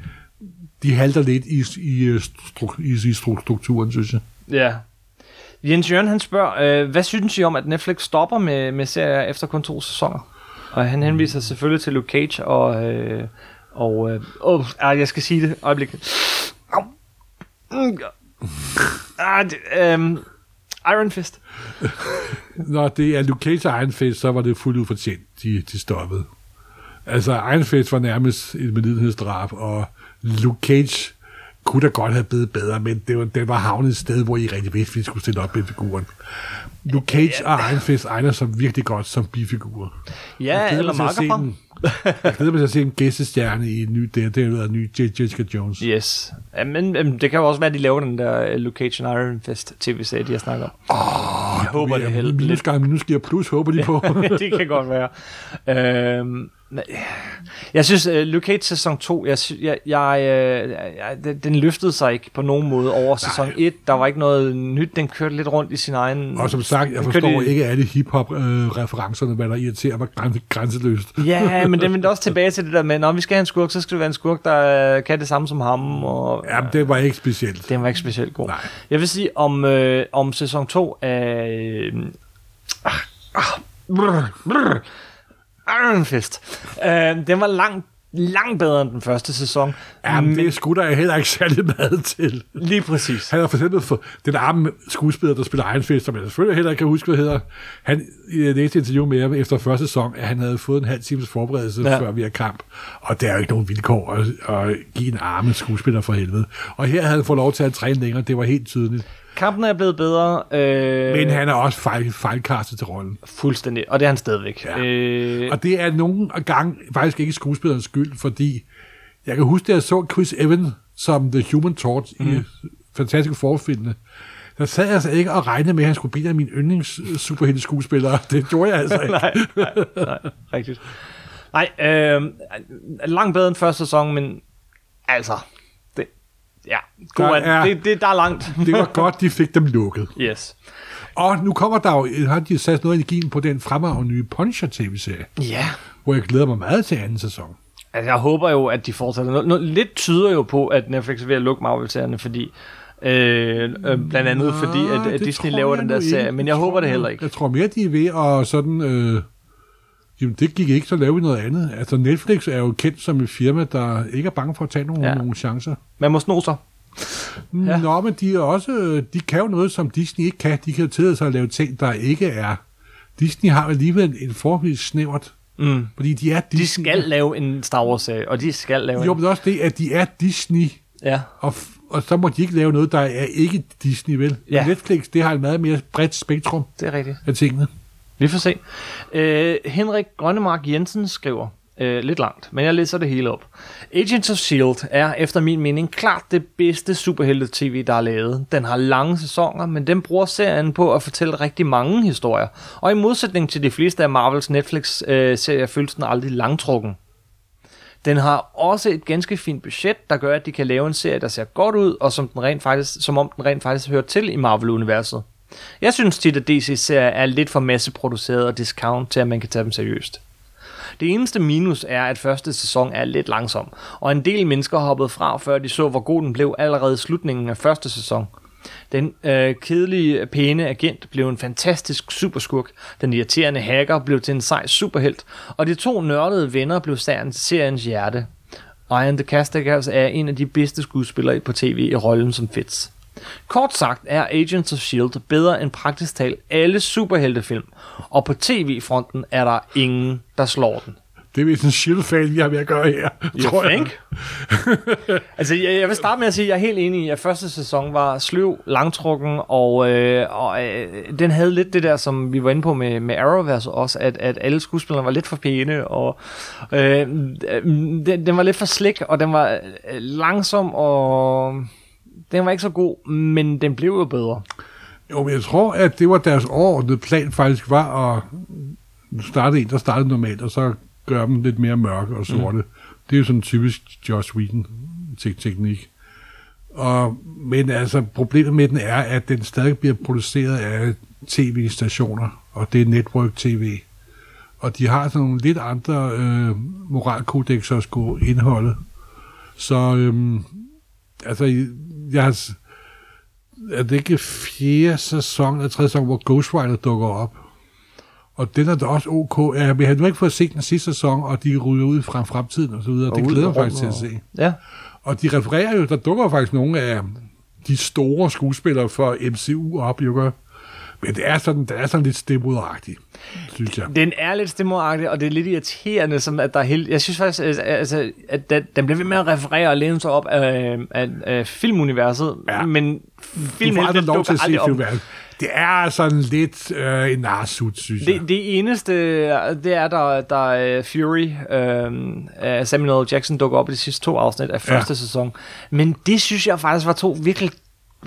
de halter lidt i, i, stru- i stru- strukturen, synes jeg. Ja. Jens Jørgen, han spørger, øh, hvad synes I om, at Netflix stopper med, med serier efter kun to sæsoner? Og han henviser selvfølgelig til Luke Cage og... Øh, og øh, oh, ah, jeg skal sige det. Øjeblik. Ah, det, øh, Iron Fist. Når det er Luke Cage og Iron Fist, så var det fuldt ud fortjent, de, de stoppede. Altså, Iron Fist var nærmest et medlidenhedsdrab, og Luke Cage... kunne da godt have blevet bedre, men det var, det var havnet et sted, hvor I rigtig vidste, vi skulle stille op med figuren. Luke Cage ja, ja. Og Iron Fist egner sig virkelig godt som bifigurer. Ja, eller markerfang. Jeg glæder mig til at se en gæstestjerne i en ny Daredevil og en ny Jessica Jones. Yes. Men det kan jo også være, at de laver den der Location Iron Fest T V-serie, de har snakket om. Åh, oh, jeg håber, det hælder lidt. Nu skal jeg plus, håber de på. Det kan godt være. Øhm, jeg synes, uh, Locate sæson to, jeg, jeg, jeg, jeg, den løftede sig ikke på nogen måde over sæson et. Der var ikke noget nyt. Den kørte lidt rundt i sin egen... Og som sagt, jeg forstår i... ikke alle hip-hop-referencerne, hvad der irriterer mig grænseløst. Ja, men den vendte også tilbage til det der med, når vi skal have en skurk, så skal det være en skurk, der kan det samme som ham. Og, jamen, det var ikke specielt. Det var ikke specielt god. Nej. Jeg vil sige, om, øh, om sæson to af... Øh, ah, ah, brr, brr, Iron Fist. Uh, den var langt, langt bedre end den første sæson. Jamen, men... det skulle der heller ikke særlig meget til. Lige præcis. Han har for eksempel for den arme skuespiller, der spiller Iron Fist, som jeg selvfølgelig heller ikke kan huske, hvad hedder. Han i det eneste interview med ham efter første sæson, at han havde fået en halv times forberedelse ja. før vi er kamp. Og der er jo ikke nogen vilkår at, at give en arme skuespiller for helvede. Og her havde han fået lov til at træne længere. Det var helt tydeligt. Kampen er blevet bedre. Øh... Men han er også fejl, fejlkastet til rollen. Fuldstændig, og det er han stadigvæk. Ja. Øh... Og det er nogle gange faktisk ikke skuespillerens skyld, fordi jeg kan huske, at jeg så Chris Evans som The Human Torch mm. i fantastiske forfindende. Der sad jeg altså ikke og regnede med, at han skulle blive en af mine yndlings-superhelte-skuespillere. Det gjorde jeg altså ikke. nej, nej, nej, rigtigt. Nej, øh, langt bedre end første sæson, men altså... Ja, der er, det, det, der er langt. Det var godt, de fik dem lukket. Yes. Og nu kommer der jo, har de sat noget energien på den fremragende nye Punisher-tv-serie. Ja. Hvor jeg glæder mig meget til anden sæson. Altså, jeg håber jo, at de fortsætter noget. noget. Lidt tyder jo på, at Netflix er ved at lukke Marvel-serierne, fordi... Øh, øh, blandt andet Nå, fordi, at, at Disney laver den der serie. Ikke. Men jeg, jeg håber tror, det heller ikke. Jeg tror mere, de er ved at sådan... Øh, jamen, det gik ikke, så laver vi noget andet. Altså, Netflix er jo kendt som et firma, der ikke er bange for at tage nogen, ja. nogen chancer. Man må sno sig. Ja. Nå, men de, er også, de kan jo noget, som Disney ikke kan. De kan jo tillade sig at lave ting, der ikke er. Disney har alligevel en forholdsvis snævert. Mm. Fordi de er Disney. De skal lave en Star Wars-serie, og de skal lave Jo, en... men også det, at de er Disney. Ja. Og, f- og så må de ikke lave noget, der er ikke Disney, vel? Ja. Netflix, det har et meget mere bredt spektrum. Det er rigtigt. Af tingene. Vi får se. Øh, Henrik Grønnemark Jensen skriver, øh, lidt langt, men jeg læser det hele op. Agents of S H I E L D er efter min mening klart det bedste superhelte-tv, der er lavet. Den har lange sæsoner, men den bruger serien på at fortælle rigtig mange historier. Og i modsætning til de fleste af Marvels Netflix-serier, øh, føles den aldrig langtrukken. Den har også et ganske fint budget, der gør, at de kan lave en serie, der ser godt ud, og som, den rent faktisk, som om den rent faktisk hører til i Marvel-universet. Jeg synes tit, at D C-serier er lidt for masseproduceret og discount til, at man kan tage dem seriøst. Det eneste minus er, at første sæson er lidt langsom, og en del mennesker hoppede fra, før de så, hvor god den blev allerede i slutningen af første sæson. Den øh, kedelige, pæne agent blev en fantastisk superskurk, den irriterende hacker blev til en sej superhelt, og de to nørdede venner blev seriens hjerte. Ryan DeCastik er en af de bedste skuespillere på tv i rollen som Fitz. Kort sagt er Agents of S H I E L D bedre end praktisk talt alle superheltefilm, og på tv-fronten er der ingen, der slår den. Det er vist en S H I E L D-fan, vi har ved at gøre her, you tror think? jeg. altså, jeg, jeg vil starte med at sige, at jeg er helt enig i, at første sæson var sløv, langtrukken, og, øh, og øh, den havde lidt det der, som vi var inde på med, med Arrowverse også, at, at alle skuespillere var lidt for pæne, og øh, den, den var lidt for slik, og den var langsom, og... Den var ikke så god, men den blev jo bedre. Jo, men jeg tror, at det var deres overordnede plan faktisk var at starte en, der startede normalt, og så gøre dem lidt mere mørke og sorte. Mm. Det er jo sådan typisk Josh Whedon-teknik. Og, men altså, problemet med den er, at den stadig bliver produceret af tv-stationer, og det er network-tv. Og de har sådan nogle lidt andre øh, moralkodexer at skulle indholde. Så øh, altså... Jeg har, er det ikke fjerde sæson eller tredje sæson, hvor Ghost Rider dukker op? Og den er da også ok. Ja, men jeg havde nu ikke fået set den sidste sæson, og de ryger ud fra fremtiden og så videre. Det glæder mig faktisk til at se. Ja. Og de refererer jo, der dukker faktisk nogle af de store skuespillere for M C U op, jo. Men det er sådan, det er sådan lidt stemmoderagtig, synes jeg. Den er lidt stemmoderagtig, og det er lidt irriterende, som at der er helt... Jeg synes faktisk, altså, at den bliver ved med at referere og læne sig op af, af, af filmuniverset, ja. Men filmen dukker aldrig op. Det er sådan lidt øh, en narsut, synes jeg. Det, det eneste, det er, der, der Fury, øh, Samuel L. Jackson dukker op i de sidste to afsnit af første ja. sæson. Men det synes jeg faktisk var to virkelig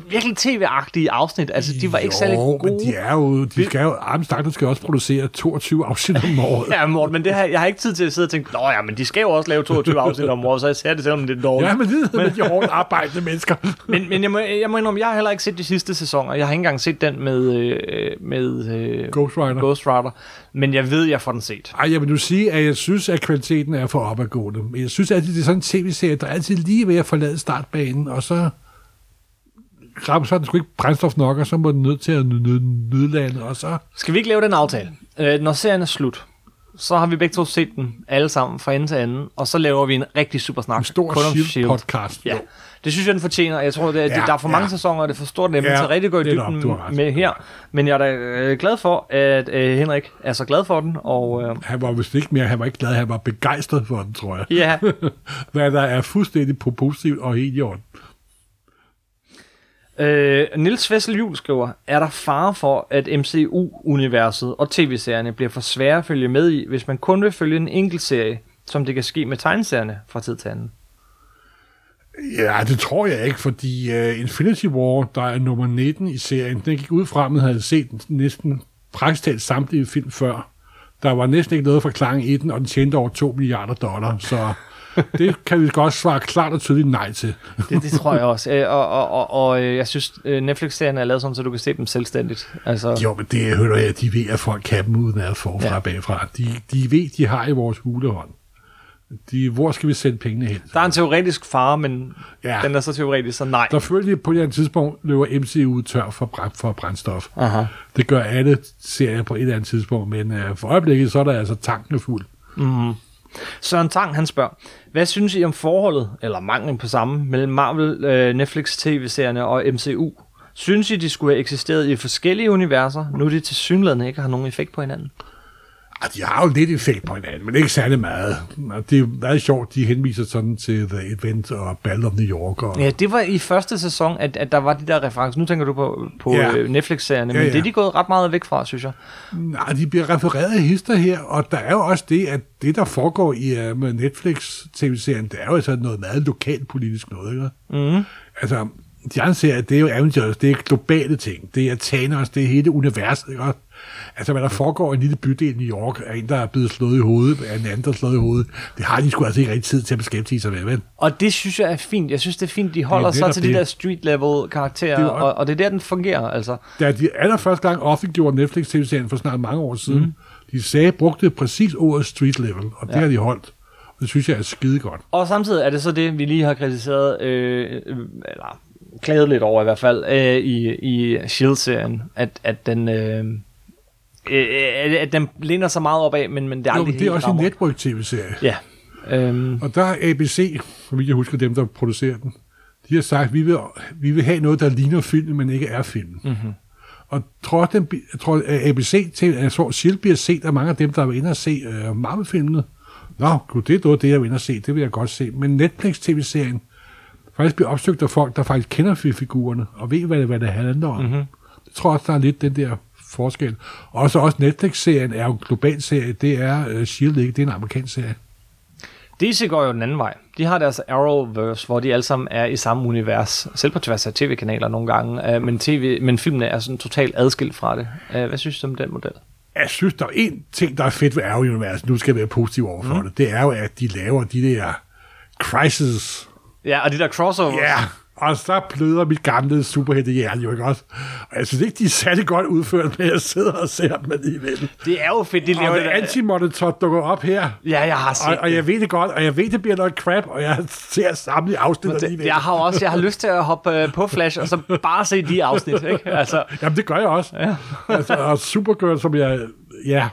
virkelig tv-agtige afsnit, altså de var jo ikke særlig gode. Men de er jo, de skal jo, Armstrong skal også producere toogtyve afsnit om året. Ja, Morten, men det har, jeg har ikke tid til at sidde og tænke, nå ja, men de skal jo også lave toogtyve afsnit om året, så jeg ser det selvom det er dårligt. Ja, men det er de hårdt arbejdende mennesker. men men jeg, må, jeg må indrømme, jeg har heller ikke set de sidste sæsoner, jeg har ikke engang set den med, øh, med øh, Ghost Rider. Ghost Rider, men jeg ved, jeg får den set. Ej, jeg vil nu sige, at jeg synes, at kvaliteten er for opadgående. Jeg synes altid, det er sådan en tv-serie, der er altid lige ved at forlade startbanen, og så Kram, så er den sgu ikke brændstof nok, og så må den nødt til at nødlande, og så... Skal vi ikke lave den aftale? Øh, når serien er slut, så har vi begge to set den alle sammen fra ende til anden, og så laver vi en rigtig super snak. En stor S H I E L D podcast. Ja. Det synes jeg, den fortjener. Jeg tror, det er, ja, det, der er for mange ja. sæsoner, og det er for stort nemlig ja, til at rigtig gå i dybden med her. Men jeg er da øh, glad for, at øh, Henrik er så glad for den. Og, øh, han var vist ikke mere, han var ikke glad, han var begejstret for den, tror jeg. Ja. Hvad der er fuldstændig positivt og helt i orden. Øh, Nils Vessel skriver, er der fare for, at M C U-universet og tv-serierne bliver for svære at følge med i, hvis man kun vil følge en enkelt serie, som det kan ske med tegneserierne fra tid til anden? Ja, det tror jeg ikke, fordi uh, Infinity War, der er nummer nitten i serien, den gik ud fra, at man havde set næsten praktisk talt samtlige film før. Der var næsten ikke noget forklaring i den, og den tjente over to milliarder dollar, så... Det kan vi godt svare klart og tydeligt nej til. det, det tror jeg også. Æ, og, og, og, og jeg synes, Netflix-serien er lavet sådan, så du kan se dem selvstændigt. Altså... Jo, men det hører jeg, de ved, at folk kan dem uden ad forfra og ja. bagfra. De, de ved, de har i vores hulehånd. De, hvor skal vi sende pengene hen? Der er en teoretisk fare, men ja. den er så teoretisk, så nej. Der følger på et tidspunkt løber M C U tør for, for brændstof. Aha. Det gør alle serier på et eller andet tidspunkt, men øh, for øjeblikket, så er der altså tanken fuld. Mhm. Søren Tang, han spørger, hvad synes I om forholdet, eller manglen på samme, mellem Marvel, øh, Netflix, tv-serierne og M C U? Synes I, de skulle have eksisteret i forskellige universer, nu de tilsyneladende ikke har nogen effekt på hinanden? Arh, de har jo lidt effekt på hinanden, men ikke særlig meget. Det er meget sjovt, de henviser sådan til The Event og Battle of New York. Og... Ja, det var i første sæson, at, at der var de der referencer. Nu tænker du på, på ja. Netflix-serierne, men ja, ja. det er de gået ret meget væk fra, synes jeg. Nej, de bliver refereret i hister her, og der er jo også det, at det, der foregår i uh, med Netflix-tv-serien, det er jo sådan noget meget lokalt politisk noget, ikke? Mm. Altså, de andre serier, det er jo Avengers, det er globale ting, det er Thanos, det er hele universet, ikke? Altså, hvad der foregår i en lille bydel i New York, er en, der er blevet slået i hovedet, er en anden, der er slået i hovedet. Det har de sgu altså ikke rigtig tid til at beskæftige sig med, vel? Og det synes jeg er fint. Jeg synes, det er fint, de holder sig til det. de der street-level-karakterer, det og, og det er der, den fungerer, altså. Da de allerførste gang offentliggjorde Netflix-tv-serien for snart mange år siden, mm. de sagde, brugte præcis ordet street-level, og det ja. har de holdt. Det synes jeg er skide godt. Og samtidig er det så det, vi lige har kritiseret, øh, eller klaget lidt over i hvert fald, øh, i, i S H I E L D-serien, at, at den... Øh, Øh, den læner sig meget opad, men, men det er aldrig helt. Jo, det er også rammer. En network-tv-serie. Ja. Øhm. Og der er A B C, som jeg husker dem, der producerer den, de har sagt, vi vil, vi vil have noget, der ligner film, men ikke er film. Mm-hmm. Og tror, den, tror A B C til, at jeg tror, S H I E L D bliver set af mange af dem, der var inde og se uh, Marvel-filmene. Nå, gud, det er noget, det jeg var inde og se, det vil jeg godt se. Men Netflix-tv-serien faktisk bliver opsøgt af folk, der faktisk kender figurerne, og ved, hvad det, hvad det handler om. Mm-hmm. Jeg tror også, der er lidt den der forskel. Også, også Netflix-serien er jo en global serie. Det er uh, S H I E L D ikke. Det er en amerikansk serie. D C går jo den anden vej. De har deres Arrowverse, hvor de alle sammen er i samme univers. Selv på tværs af tv-kanaler nogle gange. Uh, men, TV, men filmene er sådan totalt adskilt fra det. Uh, hvad synes du om den model? Jeg synes, der er en ting, der er fedt ved Arrow-universet. Nu skal jeg være positiv overfor mm. det. Det er jo, at de laver de der crises. Ja, og de der crossovers. Ja. Yeah. Og så bløder mit gamle superheltehjerne jo ikke også. Og jeg synes ikke, de er særlig godt udført, men jeg sidder og ser dem alligevel. Det er jo fedt, de laver det. Og Anti-Monitor dukker op her. Ja, jeg har set og, og jeg ved det godt, og jeg ved, det bliver noget crap, og jeg ser samtlige afsnit alligevel. Jeg har også, jeg har lyst til at hoppe på Flash, og så bare se de afsnit, ikke? Altså. Jamen, det gør jeg også. Ja. altså, og Supergirl, som jeg... Ja.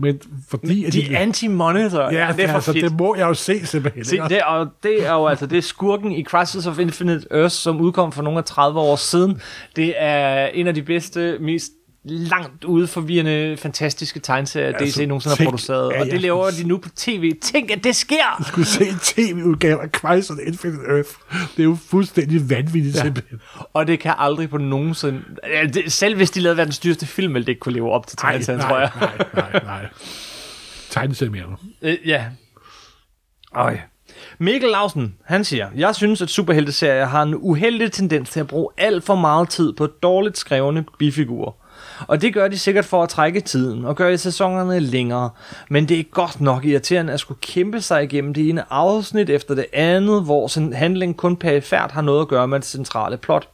Men fordi... Men de, de anti-monitor. Ja, det, er altså, det må jeg jo se simpelthen. Se, det, og det er jo altså, det er skurken i Crisis of Infinite Earths, som udkom for nogle af tredive år siden. Det er en af de bedste, mest langt ude forvirrende, fantastiske tegneserier, ja, D C nogensinde har produceret. Ja, og det laver de nu på tv. Tænk, at det sker! Jeg skulle se en tv-udgave af Christ on Infinite Earth. Det er jo fuldstændig vanvittigt, ja, simpelthen. Og det kan aldrig på nogensinde... Selv hvis de lavede være den styrste film, ville det ikke kunne leve op til tegneserien, tror jeg. Nej, nej, nej. Tegneserien mere nu. Øh, ja. Øj. Megelhausen, han siger, jeg synes, at superhelteserier har en uheldig tendens til at bruge alt for meget tid på dårligt skrevne bifigurer. Og det gør de sikkert for at trække tiden og gøre sæsonerne længere. Men det er godt nok irriterende at skulle kæmpe sig igennem det ene afsnit efter det andet, hvor handlingen kun perifært har noget at gøre med det centrale plot.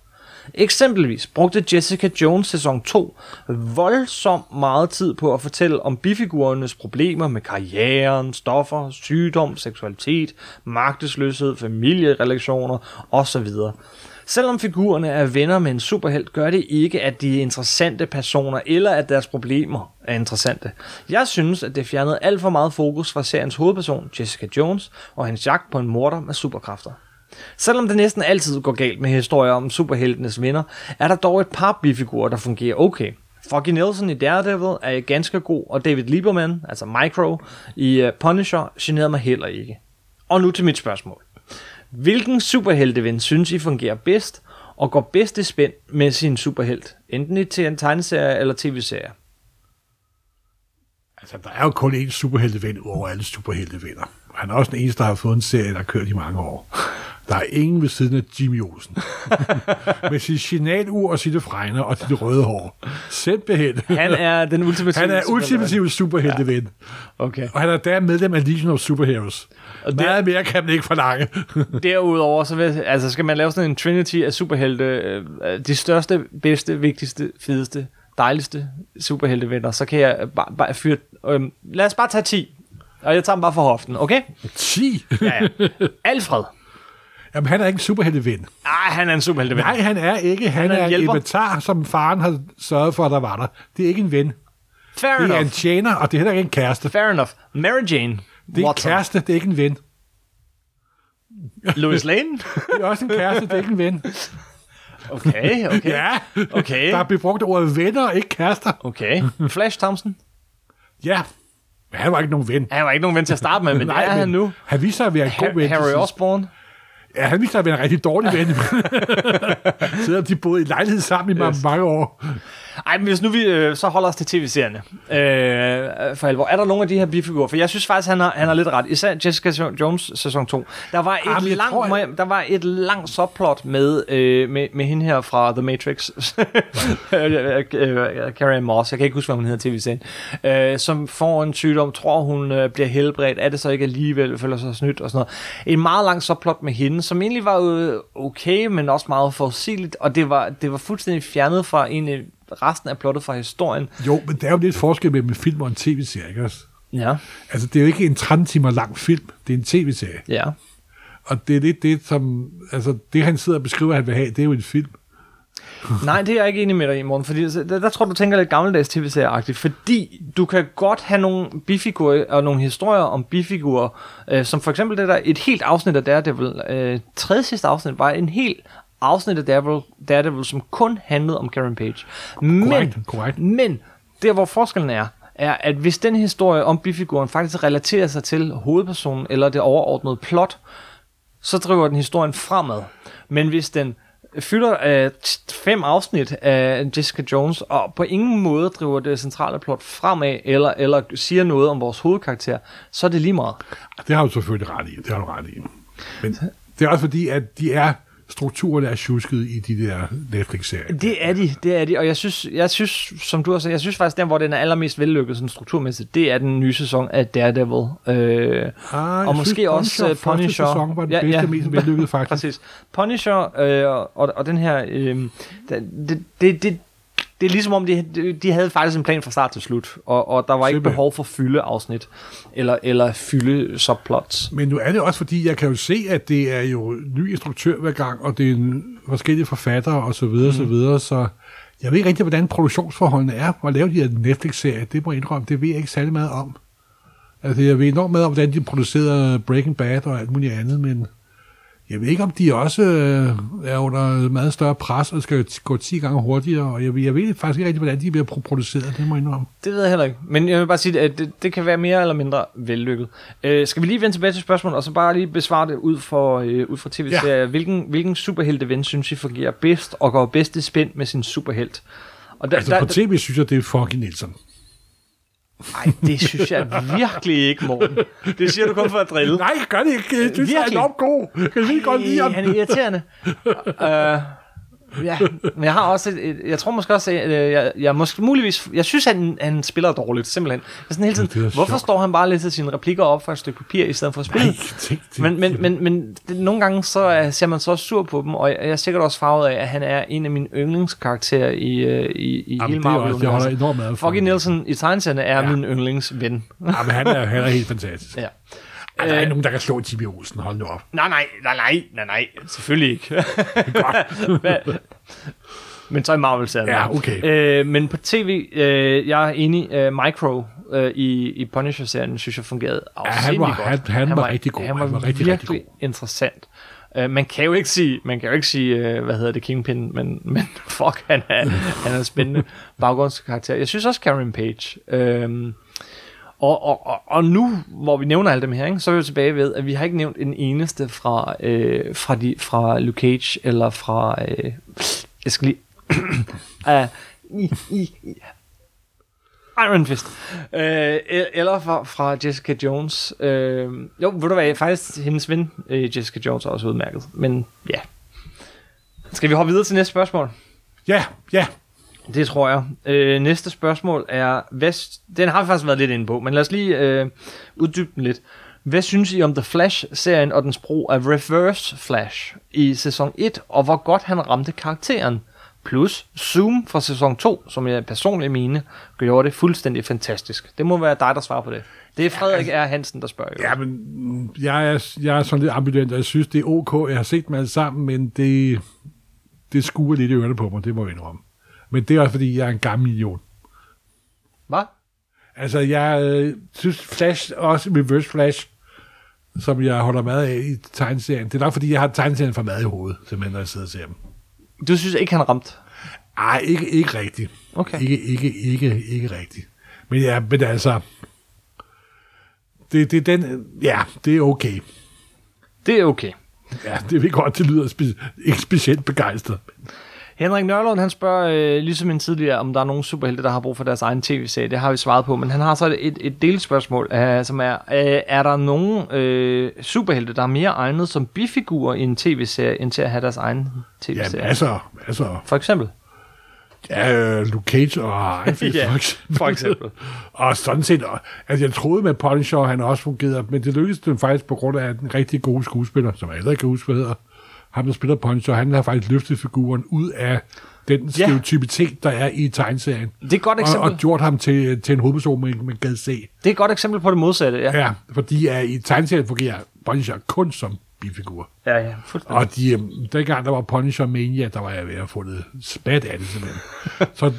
Eksempelvis brugte Jessica Jones sæson to voldsomt meget tid på at fortælle om bifigurernes problemer med karrieren, stoffer, sygdom, seksualitet, magtesløshed, familierelationer osv. Selvom figurerne er venner med en superhelt, gør det ikke, at de er interessante personer, eller at deres problemer er interessante. Jeg synes, at det fjernede alt for meget fokus fra seriens hovedperson, Jessica Jones, og hendes jagt på en morder med superkræfter. Selvom det næsten altid går galt med historier om superheltenes venner, er der dog et par bifigurer, der fungerer okay. Foggy Nelson i Daredevil er ganske god, og David Lieberman, altså Micro, i Punisher generede mig heller ikke. Og nu til mit spørgsmål. Hvilken superhelteven synes I fungerer bedst og går bedst i spænd med sin superhelt? Enten i til en tegneserie eller tv-serie? Altså, der er jo kun én superhelteven over alle superheltevenner. Han er også den eneste, der har fået en serie, der har kørt i mange år. Der er ingen ved siden af Jimmy Olsen. Med sit signalur og sine fregner og sit røde hår. Simpelthen. Han er den ultimative, han er ultimative superhelteven. Ja. Okay. Og han er der medlem af Legion of Superheroes. Og der, meget mere kan man ikke forlange. Derudover, så vil, altså, skal man lave sådan en trinity af superhelte. De største, bedste, vigtigste, fedeste, dejligste superheltevenner. Så kan jeg bare, bare fyre... Øh, lad os bare tage ti. Og jeg tager dem bare for hoften, okay? ti? Ja, ja. Alfred. Jamen, han er ikke en superhelteven. Nej, han er en superhelteven. Nej, han er ikke. Han, han er, er en inventar, som faren har sørget for, at der var der. Det er ikke en ven. Fair det enough. Er en tjener, og det er heller ikke en kæreste. Fair enough. Mary Jane. Det er Watson. En kæreste, det er ikke en ven. Lois Lane? Det er også en kæreste, det er ikke en ven. Okay, okay. Ja, okay. Der er befrugt ordet venner, ikke kærester. Okay. Flash Thompson? Ja. Han var ikke nogen ven. Han var ikke nogen ven til at starte med, men nej, det er men han nu. Han viste sig at være en god ven. Harry Osborn? Ja, han viste sig at være en rigtig dårlig ven. Selvom de boede i lejlighed sammen i mange, yes. mange år. Ej, men hvis nu vi øh, så holder os til tv-serierne. Øh, for alvor. Er der nogle af de her bifigurer? For jeg synes faktisk, han har, han har lidt ret. Især Jessica Jones sæson to. Der var et, Jamen, langt, jeg... der var et langt subplot med, øh, med, med hende her fra The Matrix. Carrie Moss. Jeg kan ikke huske, hvad hun hedder tv-serien. Øh, som får en sygdom. Tror hun øh, bliver helbredt. Er det så ikke alligevel? Føler sig snydt og sådan noget. En meget lang subplot med hende, som egentlig var øh, okay, men også meget forudsigeligt. Og det var, det var fuldstændig fjernet fra en... Øh, resten er plottet fra historien. Jo, men der er jo lidt forskel mellem en film og en tv-serie, ikke også? Ja. Altså, det er jo ikke en tretten timer lang film, det er en tv-serie. Ja. Og det er lidt det, som... Altså, det han sidder og beskriver, at han vil have, det er jo en film. Nej, det er jeg ikke enig med dig i, Morten, fordi der, der tror du tænker lidt gammeldags tv-serieagtigt, fordi du kan godt have nogle bifigurer og nogle historier om bifigurer, øh, som for eksempel det der, et helt afsnit af Daredevil, øh, tredje sidste afsnit, var en helt... afsnit af Daredevil, Daredevil, som kun handlede om Karen Page. Men, correct, correct. men der, hvor forskellen er, er, at hvis den historie om bifiguren faktisk relaterer sig til hovedpersonen eller det overordnede plot, så driver den historien fremad. Men hvis den fylder øh, fem afsnit af Jessica Jones, og på ingen måde driver det centrale plot fremad, eller, eller siger noget om vores hovedkarakter, så er det lige meget. Det har du selvfølgelig ret i. Det har du ret i. Men det er også fordi, at de er... strukturerne er sjusket i de der Netflix-serier. Det er de, det er de, og jeg synes, jeg synes som du har sagt, jeg synes faktisk, den, hvor den er allermest vellykket sådan strukturmæssigt, det er den nye sæson af Daredevil. Øh, ah, og måske synes, også Punisher. Første sæson var den ja, bedste, ja. mest vellykkede, faktisk. Præcis. Punisher øh, og, og den her, øh, det, det, det, det er ligesom om, de, de havde faktisk en plan fra start til slut, og, og der var ikke behov for fyldeafsnit, eller, eller fylde subplots. Men nu er det også, fordi jeg kan jo se, at det er jo ny instruktør hver gang, og det er en, forskellige forfattere, og så videre, mm. så videre, så jeg ved ikke rigtig, hvordan produktionsforholdene er, hvor laver de her Netflix-serier, det må jeg indrømme, det ved jeg ikke særlig meget om. Altså, jeg ved enormt meget om, hvordan de producerede Breaking Bad og alt muligt andet, men Jeg ved ikke, om de også øh, er under meget større pres, og skal gå ti gange hurtigere, og jeg, jeg ved faktisk ikke rigtig, hvordan de bliver produceret, det må jeg indrømme. Det ved jeg heller ikke, men jeg vil bare sige, at det, det kan være mere eller mindre vellykket. Øh, skal vi lige vende tilbage til spørgsmålet, og så bare lige besvare det ud for, øh, ud for tv-serier. Ja. Hvilken, hvilken superhelteven synes I fungerer bedst, og går bedst i spænd med sin superhelt? Og der, altså der, på tv der, synes jeg, det er fucking Nielsen. Nej, det synes jeg virkelig ikke, Morten. Det siger du kun for at drille. Nej, gør det ikke. Jeg synes, han er nok god. Kan vi godt lide ham? Han er irriterende. uh, ja, men jeg har også et, et, jeg tror måske også, at jeg, jeg måske muligvis, jeg synes, han, han spiller dårligt, simpelthen. Jeg sådan hele tiden, ja, hvorfor sjovt. Står han bare lidt til sine replikker op fra et stykke papir, i stedet for at spille? Nej, det, det, men men, men, men det, nogle gange, så ser man så også sur på dem, og jeg er sikkert også farvet af, at han er en af mine yndlingskarakterer i, i, i hele Marvel. Jeg holder enormt meget for. Foggy Nielsen i tegneserierne er ja. min yndlingsven. Ja, men han er, han er helt fantastisk. Ja. Ej, der er ikke nogen, der kan slå T B. Olsen, hold nu op. Nej, nej, nej, nej, nej, nej. Selvfølgelig ikke. Godt. Men så i Marvel-serien. Ja, okay. Øh, men på tv, øh, jeg er enig, uh, Micro øh, i, i Punisher-serien, synes jeg fungerede afsindelig ja, godt. Han, han, han var rigtig god. Han var, han var rigtig, virkelig rigtig god. Interessant. Øh, man kan jo ikke sige, man kan jo ikke sige øh, hvad hedder det, Kingpin, men, men fuck, han er, han er spændende baggrundskarakter. Jeg synes også Karen Page. Øh, Og, og, og, og nu, hvor vi nævner alle dem her, ikke, så er vi tilbage ved, at vi har ikke nævnt en eneste fra, øh, fra, de, fra Luke Cage, eller fra, øh, jeg skal lige, uh, i, i, i. Iron Fist, øh, eller fra, fra Jessica Jones. Øh, jo, ved du hvad, faktisk hendes ven, øh, Jessica Jones, er også udmærket, men ja. Skal vi hoppe videre til næste spørgsmål? Ja, yeah, ja. Yeah. Det tror jeg. Øh, næste spørgsmål er, hvad, den har vi faktisk været lidt inde på, men lad os lige øh, uddybe den lidt. Hvad synes I om The Flash-serien og dens brug af Reverse Flash i sæson et, og hvor godt han ramte karakteren? Plus Zoom fra sæson to, som jeg personligt mener, gjorde det fuldstændig fantastisk. Det må være dig, der svarer på det. Det er Frederik R. Hansen, der spørger. Ja, men jeg er, jeg er sådan lidt ambivalent, og jeg synes, det er ok. Jeg har set dem alle sammen, men det, det skuer lidt i ørerne på mig, det må jeg indrømme. Men det er også, fordi jeg er en gammel million. Hvad? Altså, jeg øh, synes Flash, også Reverse Flash, som jeg holder meget af i tegneserien. Det er nok, fordi jeg har tegneserien for meget i hovedet, simpelthen, når jeg sidder og ser dem. Du synes ikke, han ramte? Nej, ikke, ikke rigtigt. Okay. Ikke, ikke, ikke, ikke rigtigt. Men ja, men altså, det, det, den, ja, det er okay. Det er okay. Ja, det vil godt, det lyder spe- ikke specielt begejstret. Henrik Nørlund, han spørger øh, ligesom en tidligere, om der er nogle superhelte, der har brug for deres egen tv-serie. Det har vi svaret på, men han har så et, et delspørgsmål, øh, som er, øh, er der nogle øh, superhelte, der er mere egnet som bifigurer i en tv-serie, end til at have deres egen tv-serie? Ja, masser, masser. For eksempel? Ja, øh, Luke Cage og Iron Fist, ja, for eksempel. For eksempel. Og sådan set, altså jeg troede med Punisher, han også fungerede, men det lykkedes den faktisk på grund af den rigtig gode skuespiller, som jeg aldrig kan huske, hvad hedder. Ham, der spiller Punisher, han har faktisk løftet figuren ud af den stereotypitet, der er i tegneserien. Det er et godt eksempel. Og, og gjort ham til, til en hovedperson, man gad se. Det er et godt eksempel på det modsatte, ja. Ja, fordi uh, i tegneserien fungerer Punisher kun som bifigur. Ja, ja, fuldstændig. Og de, um, dengang der var Punisher Mania, der var jeg ved at få det spat af det, simpelthen. Så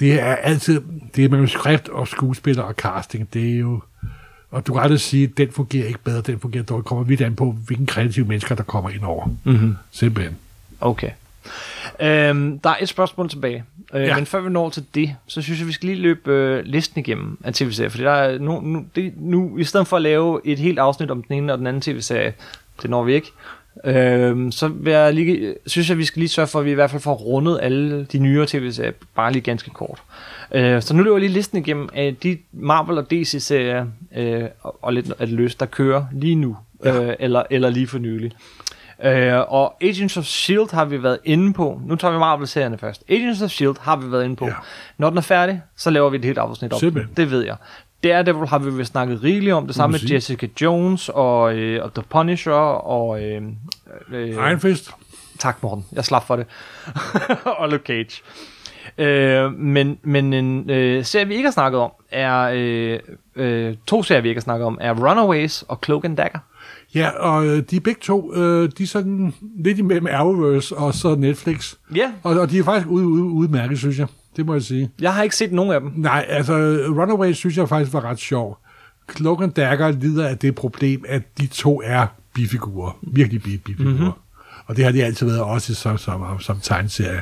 det er altid, det er manuskript og skuespiller og casting, det er jo... Og du kan aldrig sige, at den fungerer ikke bedre, den fungerer dårligt. Kommer vidt an på, hvilken kreative mennesker, der kommer ind over. Mm-hmm. Simpelthen. Okay. Øhm, der er et spørgsmål tilbage. Øh, ja. Men før vi når til det, så synes jeg, vi skal lige løbe øh, listen igennem af tv-serier. Fordi der er nu, nu, det, nu, i stedet for at lave et helt afsnit om den ene og den anden tv-serie, det når vi ikke, øh, så vil jeg lige, synes jeg, vi skal lige sørge for, at vi i hvert fald får rundet alle de nyere tv-serier, bare lige ganske kort. Så nu løber jeg lige listen igennem af de Marvel og D C-serier øh, og lidt at løs, der kører lige nu, ja. øh, eller, eller lige for nylig. Øh, og Agents of S H I E L D har vi været inde på. Nu tager vi Marvel-serierne først. Agents of S H I E L D har vi været inde på. Ja. Når den er færdig, så laver vi et helt afsnit op. Simpelthen. Det ved jeg. Daredevil har vi snakket rigeligt om. Det samme med Jessica Jones og, øh, og The Punisher og... Øh, øh, Iron Fist. Tak, Morten. Jeg slap for det. Og Luke Cage. Øh, men, men en øh, serie vi ikke har snakket om er øh, øh, to serier vi ikke har snakket om er Runaways og Cloak and Dagger. Ja, og øh, de begge to øh, de er sådan lidt imellem Arrowverse og så Netflix. Ja. Yeah. Og, og de er faktisk ude, ude, udmærket, synes jeg. Det må jeg sige. Jeg har ikke set nogen af dem. Nej, altså Runaways synes jeg faktisk var ret sjov. Cloak and Dagger lider af det problem, at de to er bifigurer, virkelig bifigurer. Mm-hmm. Og det har det altid været også som, som, som tegneserie.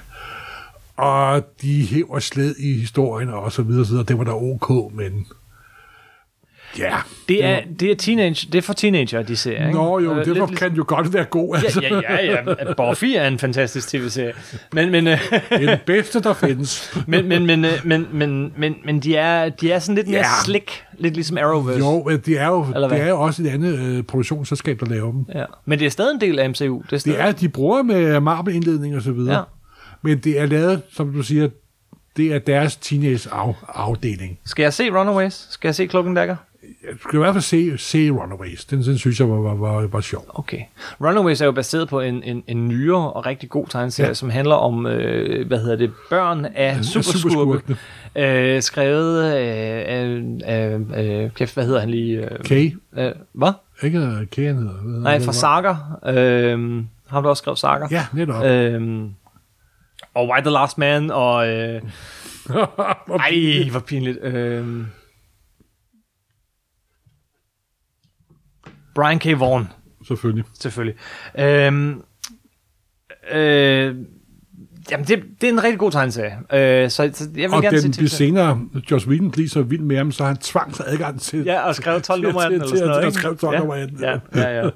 Og de hæver sled i historien og så videre, og det var da ok, men ja. Yeah, det er, det er, teenage, det er for teenager, de serier, ikke? Nå jo, øh, derfor lidt, kan den jo godt være god, altså. Ja, ja, ja, ja. Buffy er en fantastisk tv-serie. Men, men, øh, det er den bedste, der findes. men, men, men, øh, men, men, men, men de, er, de er sådan lidt mere yeah. slick, lidt ligesom Arrowverse. Jo, men de er jo, det er jo også et andet øh, produktionsselskab, der laver dem. Ja. Men det er stadig en del af M C U. Det er, det er de bruger med Marvel-indledning og så videre. Ja. Men det er lavet, som du siger, det er deres teenage-afdeling. Skal jeg se Runaways? Skal jeg se Cloak and Dagger? Jeg skal i hvert fald se, se Runaways. Den, den synes jeg var, var, var, var sjov. Okay. Runaways er jo baseret på en, en, en nyere og rigtig god tegneserie, ja. Som handler om, øh, hvad hedder det, børn af ja, superskurke. Øh, skrevet af, øh, øh, øh, kæft, hvad hedder han lige? Øh, Kay. Øh, hvad? Ikke Kay, han hedder. Nej, fra Saga. Øh, har du også skrevet Saga? Ja, netop. Øh, og Why the Last Man, og... Øh, ej, hvor pinligt. Øh, Brian K. Vaughan. Selvfølgelig. Selvfølgelig. Øhm, øh, jamen, det, det er en rigtig god tegneserie. Øh, så, så jeg vil og gerne den blev senere, Josh Williams lige så vild med ham, så han tvang sig adgang til... Ja, og skrev tolv nummer atten eller sådan noget, ikke? Skrev tolv nummer atten. Ja, ja, ja.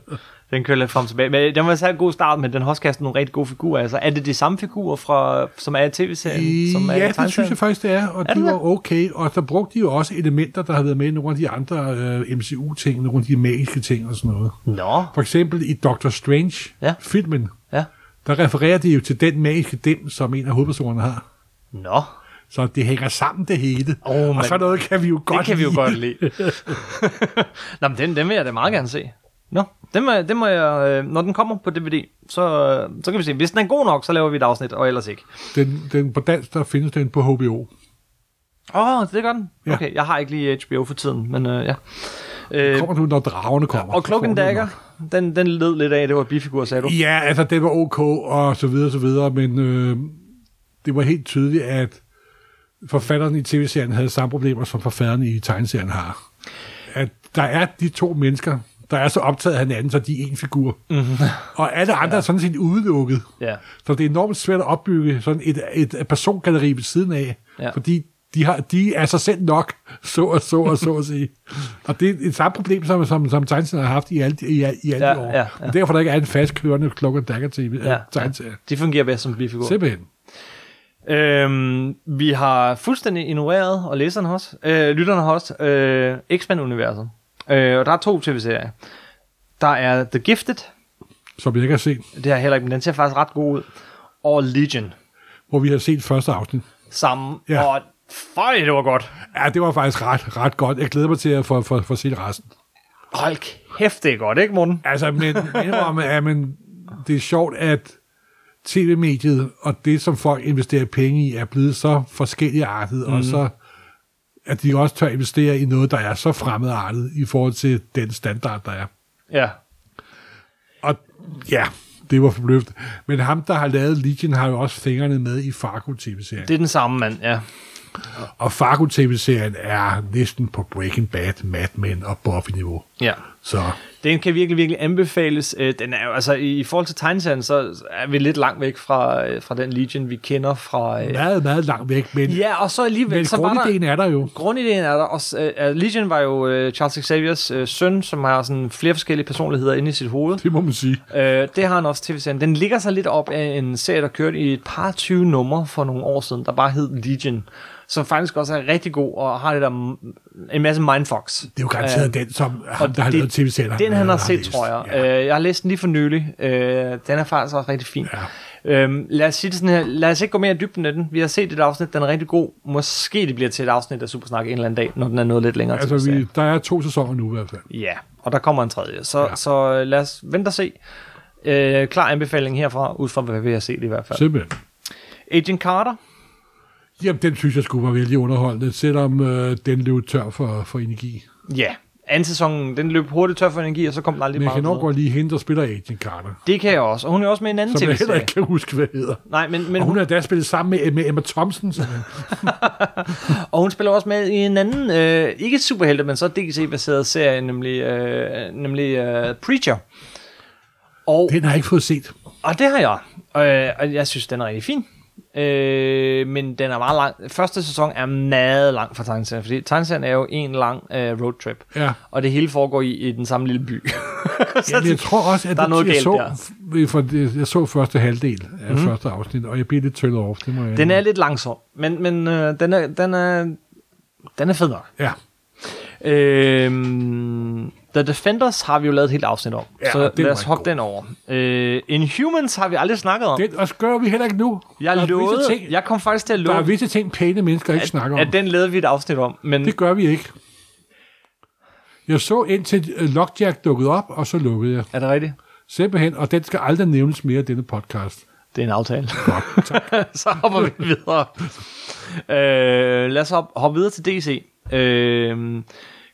Den kører lidt frem tilbage. Men den var så en god start, men den har også kastet nogle rigtig gode figurer. Altså, er det de samme figurer, fra, som er i tv-serien? Som er ja, det synes jeg faktisk, det er. Og er det, det var okay. Og der brugte de jo også elementer, der havde været med i nogle af de andre uh, M C U-ting, nogle af de magiske ting og sådan noget. Nå. For eksempel i Doctor Strange-filmen, ja. Ja. Der refererer de jo til den magiske dem, som en af hovedpersonerne har. Nå. Så det hænger sammen det hele. Oh, og så noget kan vi jo godt lide. Det kan lide. vi jo godt lide. Nå, men den, den vil jeg da meget gerne se. Nå, den må, den må jeg, når den kommer på D V D, så, så kan vi se. Hvis den er god nok, så laver vi et afsnit, og ellers ikke. Den, den på dansk, der findes den på H B O. Åh, oh, det gør den. Ja. Okay, jeg har ikke lige H B O for tiden, men øh, ja. Øh, kommer du, når dragerne kommer. Ja, og Cloak and Dagger, den, den led lidt af, det var bifigur, sagde du. Ja, altså det var ok, og så videre, så videre, men øh, det var helt tydeligt, at forfatteren i tv-serien havde samme problemer, som forfatteren i tegneserien har. At der er de to mennesker, der er så optaget af hinanden, så de er en figur. Mm-hmm. Og alle andre ja. Er sådan set udelukket. Ja. Så det er enormt svært at opbygge sådan et, et persongalleri ved siden af, ja. Fordi de, har, de er sig selv nok, så og så og så at sige. Og det er et samme problem, som, som, som tegnserne har haft i alle, i, i alle ja, år. Ja, ja. Og derfor der ikke er en fast kørende Cloak and Dagger til ja, tegnser. Ja. De fungerer bedst som bifigurer. Simpelthen. Øhm, vi har fuldstændig ignoreret, og læserne også, øh, lytterne også, øh, X-Men-universet. Øh, og der er to tv-serier. Der er The Gifted, som jeg ikke har set. Det har heller ikke, men den ser faktisk ret god ud. Og Legion, hvor vi har set første afsnit sammen. Ja. Og fej, det var godt. Ja, det var faktisk ret, ret godt. Jeg glæder mig til at få, få, få set resten. Hold kæft, det er godt, ikke Morten? Altså, men, indrømme, ja, men det er sjovt, at tv-mediet og det, som folk investerer penge i, er blevet så forskelligartet, mm. og så at de også tør investere i noget, der er så fremmedartet i forhold til den standard, der er. Ja. Og ja, det var forbløft. Men ham, der har lavet Legion, har jo også fingrene med i Fargo-tv-serien. Det er den samme mand, ja. Og Fargo-tv-serien er næsten på Breaking Bad, Mad Men og Buffy-niveau. Ja. Så den kan virkelig, virkelig anbefales. Den er jo, altså, i forhold til tegneserien, så er vi lidt langt væk fra, fra den Legion, vi kender fra... Meget, øh... meget langt væk, men... Ja, og så alligevel... Men så grundideen var der, er der jo. Grundideen er der, og uh, Legion var jo uh, Charles Xaviers uh, søn, som har sådan flere forskellige personligheder inde i sit hoved. Det må man sige. Uh, det har han også tv-serien. Den ligger sig lidt op af en serie, der kørte i et par tyve numre for nogle år siden, der bare hed Legion, som faktisk også er rigtig god, og har det der en masse mindfucks. Det er jo garanteret uh, den, som ham, der har det, lavet tv-serien. Den han, han har set, læst. Tror jeg. Ja. Uh, jeg har læst den lige for nylig. Uh, den er faktisk også rigtig fin. Ja. Uh, lad os sige det sådan her. Lad os ikke gå mere i dybden af den. Vi har set et afsnit, den er rigtig god. Måske det bliver til et afsnit af Supersnak en eller anden dag, når den er noget lidt længere. Altså, vi, der er to sæsoner nu i hvert fald. Ja, yeah. Og der kommer en tredje. Så, ja. Så lad os vente og se. Uh, klar anbefaling herfra, ud fra hvad vi har set i hvert fald. Simpelthen. Agent Carter. Jamen, den synes jeg skulle være vældig underholdende, selvom øh, den løb tør for, for energi. Ja, yeah. Anden sæsonen, den løb hurtigt tør for energi, og så kom den aldrig meget. Men jeg kan nok godt lige hende, der spiller Agent Carter. Det kan jeg også, og hun er også med en anden tv-serie. Som jeg heller ikke kan huske, hvad hedder. Nej, men, men og hun har da spillet sammen med, med Emma Thompson. Og hun spiller også med i en anden, øh, ikke superhelte, men så D C-baseret serie, nemlig, øh, nemlig øh, Preacher. Og den har jeg ikke fået set. Og det har jeg. Øh, og jeg synes, den er rigtig fin. Øh, men den er meget lang. Første sæson er meget lang for tegneserien, fordi tegneserien er jo en lang øh, roadtrip. Ja. Og det hele foregår i, i den samme lille by. Så ja, jeg tror også, at der er noget jeg, galt så, der. For jeg så første halvdel af mm. første afsnit, og jeg blev lidt tøllet over. Det må jeg den er lidt langsom, men, men øh, den, er, den, er, den er fed nok. Ja. Øhm, The Defenders har vi jo lavet et helt afsnit om, ja, så lad os hoppe den over. øh, Inhumans har vi aldrig snakket om. Det gør vi heller ikke nu. Jeg, lovede, ting, jeg kom faktisk til at love. Der er visse ting pæne mennesker at, ikke snakker om. At den lavede vi et afsnit om, men det gør vi ikke. Jeg så indtil Lockjack dukkede op, og så lukkede jeg. Er det rigtigt? Simpelthen, og den skal aldrig nævnes mere i denne podcast. Det er en aftale. Godt, tak. Så hopper vi videre. øh, Lad os hoppe, hoppe videre til D C. Øh,